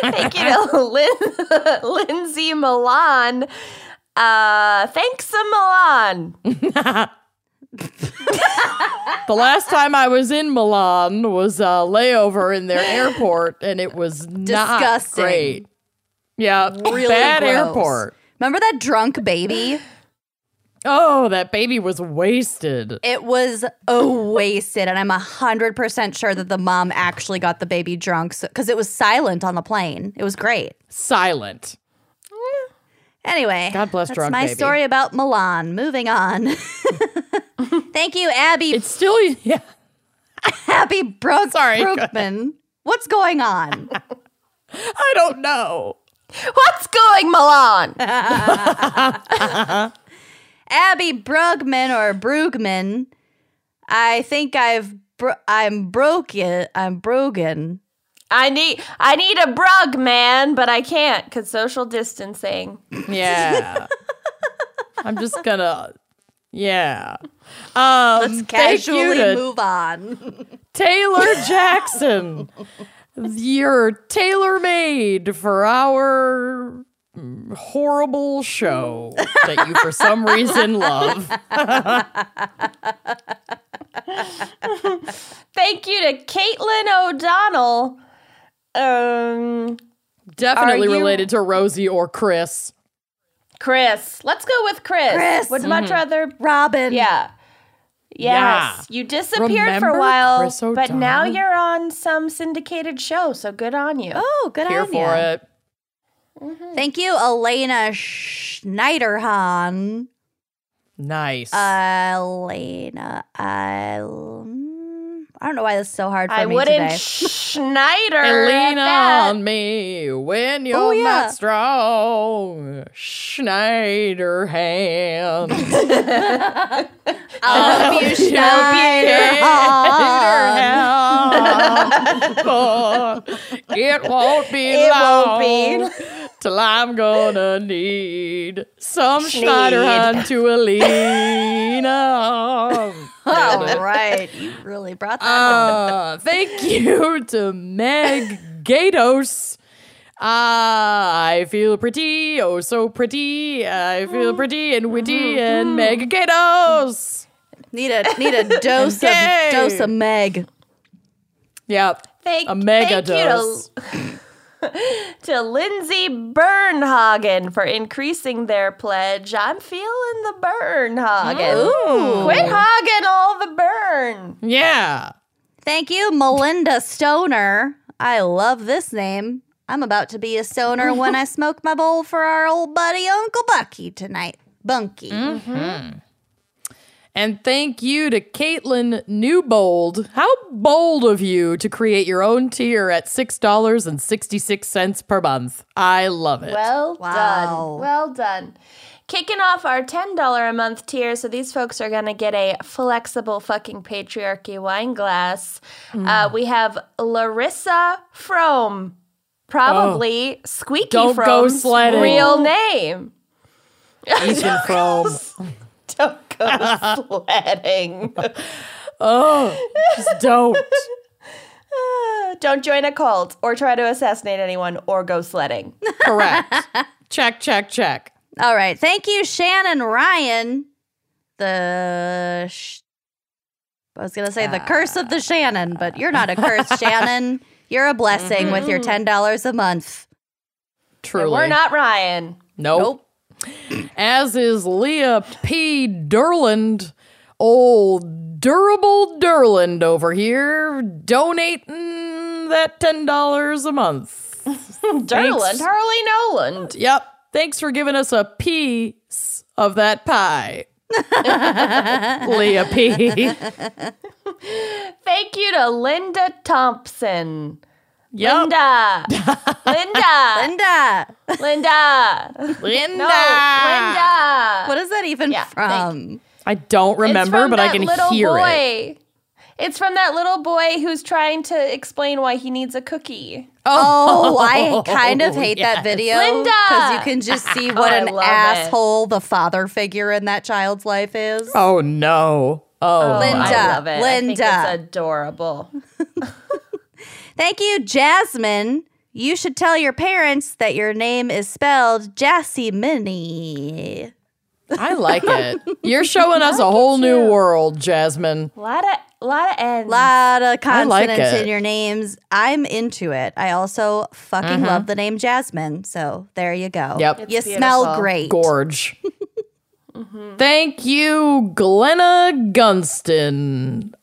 Thank you to Lindsay Milan. Thanks a Milan. The last time I was in Milan was a layover in their airport, and it was not great. Yeah. Really bad gross. Airport. Remember that drunk baby? Oh, that baby was wasted. It was wasted, and I'm 100% sure that the mom actually got the baby drunk because it was silent on the plane. It was great. Silent. Anyway, God bless drunk baby. That's my story about Milan. Moving on. Thank you, Abby. It's still Abby Brookman. What's going on? I don't know. What's going, Milan? Abby Brugman or Brugman, I think I'm broken. I'm broken. I need a Brugman, but I can't because social distancing. Yeah, I'm just gonna. Yeah, let's casually move on. Taylor Jackson, you're tailor-made for our horrible show that you for some reason love. Thank you to Caitlin O'Donnell. Definitely related to Rosie or Chris. Let's go with Chris. Would much rather Robin. Yeah. Yes, you disappeared for a while, but now you're on some syndicated show, so good on you. Oh, good on you. Here for it. Mm-hmm. Thank you, Elena Schneiderhan. Nice. Elena. I don't know why this is so hard for me today. I wouldn't Schneider Elena that. On me when you're not strong. Schneiderhan. I'll help you, Schneiderhan. It won't be long till I'm gonna need some Schneiderhan to Elena. All right. You really brought that home. Thank you to Meg Gatos. I feel pretty. Oh, so pretty. I feel pretty and witty and Meg Gatos. Need a dose of Meg. Yep. A mega dose. To Lindsay Bernhagen for increasing their pledge. I'm feeling the Bernhagen. Ooh. Quit hogging all the burn. Yeah. Thank you, Melinda Stoner. I love this name. I'm about to be a stoner when I smoke my bowl for our old buddy Uncle Bucky tonight. Bunky. Mm-hmm. And thank you to Caitlin Newbold. How bold of you to create your own tier at $6.66 per month. I love it. Well done. Well done. Kicking off our $10 a month tier, so these folks are going to get a flexible fucking patriarchy wine glass. We have Larissa Frome. Probably Squeaky Frome's real name. Ethan Frome. Don't go sledding. Just don't. Don't join a cult or try to assassinate anyone or go sledding. Correct. Check. All right. Thank you, Shannon Ryan. I was going to say the curse of the Shannon, but you're not a curse, Shannon. You're a blessing with your $10 a month. Truly. And we're not Ryan. Nope. As is Leah P. Durland, old durable Durland over here, donating that $10 a month. Durland, Harley Noland. Yep. Thanks for giving us a piece of that pie. Leah P. Thank you to Linda Thompson. Yep. Linda. Linda. Linda. Linda. Linda. Linda. What is that even from? I don't remember, but I can hear it. It's from that little boy who's trying to explain why he needs a cookie. Oh, I kind of hate that video. Linda! Because you can just see what an asshole the father figure in that child's life is. Oh, no. Oh, Linda. I love it. Linda. I think it's adorable. Thank you, Jasmine. You should tell your parents that your name is spelled Jasmine. I like it. You're showing us a whole new world, Jasmine. A lot of N's. Lot of consonants in your names. I'm into it. I also fucking love the name Jasmine. So there you go. Yep. It's beautiful. Smell great. Gorge. Thank you, Glenna Gunston.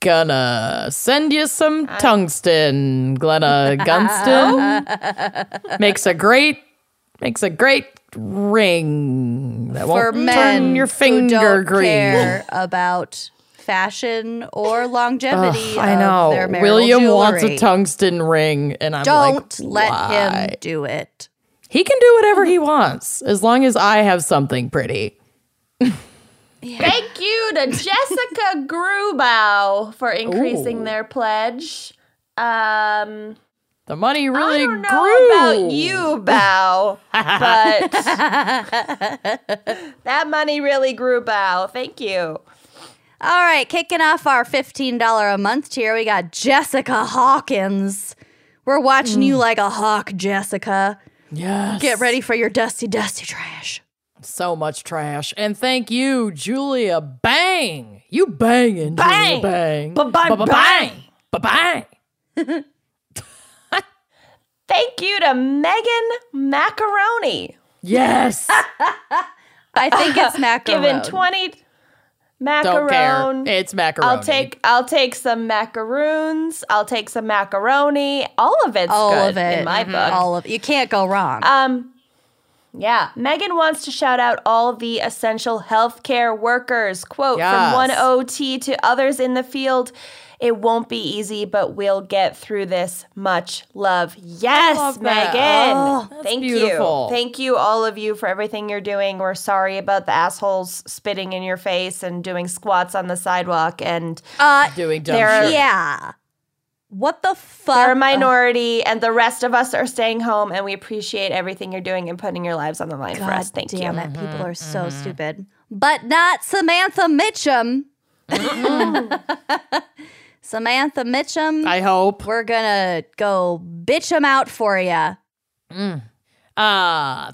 Gonna send you some tungsten. Glenna Gunston makes a great ring that for won't men turn your finger who don't green. Care about fashion or longevity. I know. Of their marital William jewelry. Wants a tungsten ring, and I'm don't like, let him do it. He can do whatever he wants as long as I have something pretty. Thank you to Jessica Grubow for increasing their pledge. The money really grew. I don't know about you, Bow, but that money really grew, Bow. Thank you. All right, kicking off our $15 a month tier, we got Jessica Hawkins. We're watching you like a hawk, Jessica. Yes. Get ready for your dusty, dusty trash. So much trash. And thank you, Julia Bang. You banging, Julia Bang. Ba-bang. Ba-bang. Thank you to Megan Macaroni. Yes. I think it's macaroni. Given 20 macaroni. Don't care. It's macaroni. I'll take some macaroons. I'll take some macaroni. All of it's all good of it. In my book. All of you can't go wrong. Yeah. Megan wants to shout out all the essential healthcare workers. Quote, from one OT to others in the field. It won't be easy, but we'll get through this. Much love. Yes, love Megan. Oh, thank beautiful. You. Thank you, all of you, for everything you're doing. We're sorry about the assholes spitting in your face and doing squats on the sidewalk and doing dumb shit. Yeah. What the fuck? They're a minority, and the rest of us are staying home, and we appreciate everything you're doing and putting your lives on the line for us. Thank you. Damn it. People are so stupid. But not Samantha Mitchum. Samantha Mitchum. I hope. We're going to go bitch them out for you.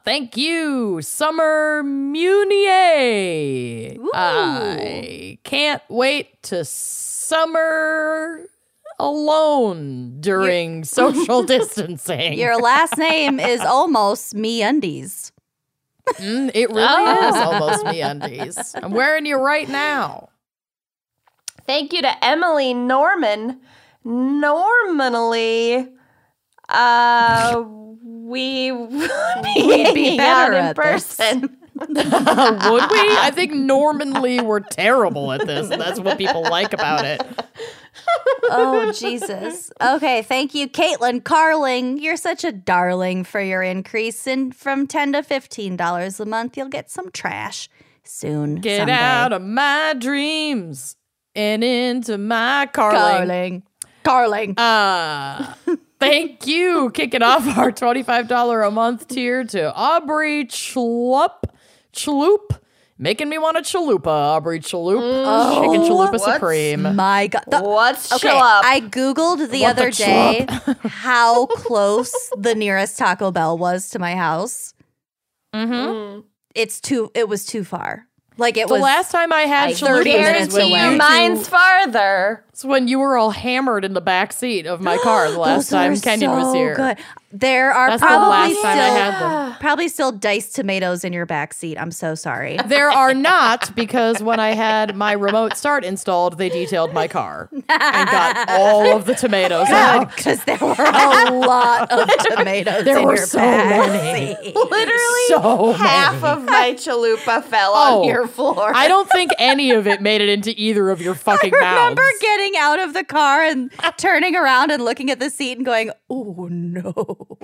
Thank you, Summer Munier. Ooh. I can't wait to summer alone during social distancing. Your last name is almost MeUndies. It really is almost MeUndies. I'm wearing you right now. Thank you to Emily Norman. Normally, we would be better in person. Would we? I think normally we're terrible at this. And that's what people like about it. Oh, Jesus. Okay, thank you, Caitlin Carling. You're such a darling for your increase. And from $10 to $15 a month, you'll get some trash soon. Get someday. Out of my dreams. And into my Carling. Thank you. Kicking off our $25 a month tier to Aubrey Chalup. Making me want a chalupa, Aubrey Chalup. Chicken chalupa supreme. My God. Chalup? I Googled the other day how close the nearest Taco Bell was to my house. It was too far. Like it was the last time I had chalupas. Guarantee you, mine's farther. It's when you were all hammered in the back seat of my car the last time Kenny was here. Good. There are probably still diced tomatoes in your back seat. I'm so sorry. There are not, because when I had my remote start installed, they detailed my car and got all of the tomatoes out. Because there were a lot of tomatoes there in were your so back many. Seat. Literally so half many. Of my chalupa fell on your floor. I don't think any of it made it into either of your fucking mouths. I remember getting getting out of the car and turning around and looking at the seat and going, oh, no.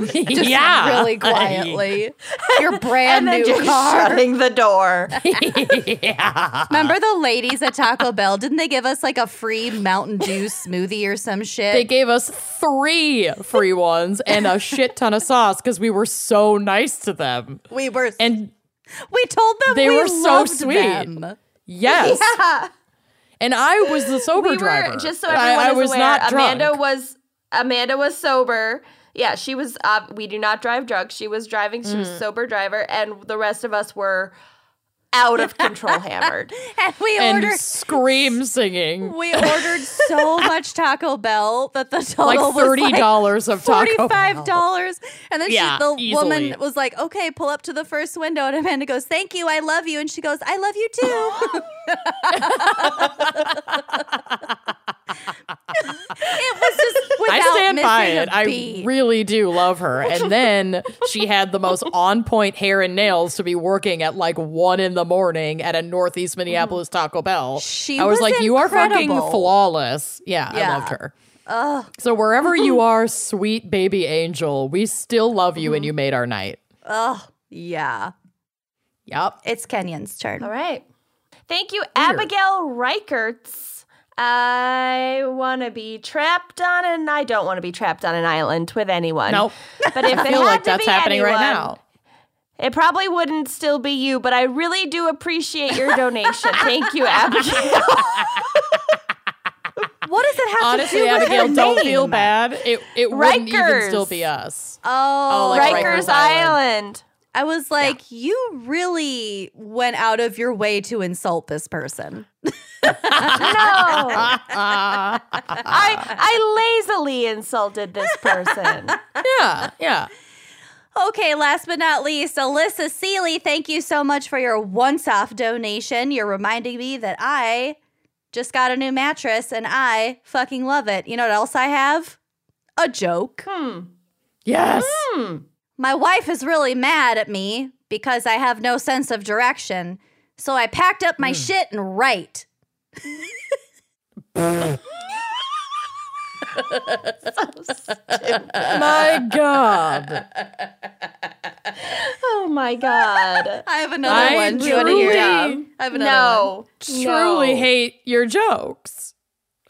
Just really quietly. Your brand new car. Shutting the door. Remember the ladies at Taco Bell? Didn't they give us like a free Mountain Dew smoothie or some shit? They gave us 3 free ones and a shit ton of sauce because we were so nice to them. We were. And we told them they were so sweet. Them. Yes. Yeah. And I was the sober driver. Just so everyone is aware, not drunk. Amanda was sober. Yeah, she was. We do not drive drunk. She was driving. She was a sober driver, and the rest of us were out of control, hammered. And we ordered scream singing. We ordered so much Taco Bell that the total was like $30 of Taco Bell, $45. And then the woman was like, "Okay, pull up to the first window," and Amanda goes, "Thank you, I love you," and she goes, "I love you too." It was just without I stand by it. I really do love her. And then she had the most on point hair and nails to be working at like 1 a.m. at a Northeast Minneapolis Taco Bell. I was like, you are fucking flawless. Yeah, I loved her. So wherever you are, sweet baby angel, we still love you and you made our night. Oh, yeah. Yep. It's Kenyon's turn. All right. Thank you, Abigail Reichertz. I want to be trapped on an... I don't want to be trapped on an island with anyone. Nope. But if I feel like that's happening right now. It probably wouldn't still be you, but I really do appreciate your donation. Thank you, Abigail. What does it have to do with Abigail, her don't name? Feel bad. It wouldn't even still be us. Oh, like Rikers Island. I was like, you really went out of your way to insult this person. No, I lazily insulted this person. Yeah. Okay, last but not least, Alyssa Seeley, thank you so much for your once-off donation. You're reminding me that I just got a new mattress and I fucking love it. You know what else I have? A joke. Yes. My wife is really mad at me because I have no sense of direction, so I packed up my shit and right. So my God. Oh my God. I have another one. Do you want to hear it? I have another one. Truly hate your jokes.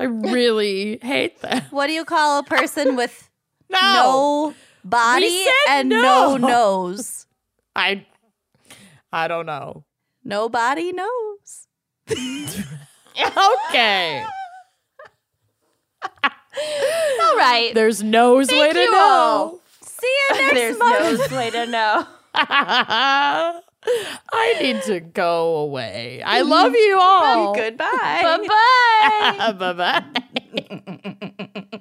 I really hate them. What do you call a person with no body and no nose? I don't know. Nobody knows. Okay. All right. There's no's way to know. See you next month. There's no's way to know. I need to go away. I love you all. Goodbye. Bye-bye. Bye-bye.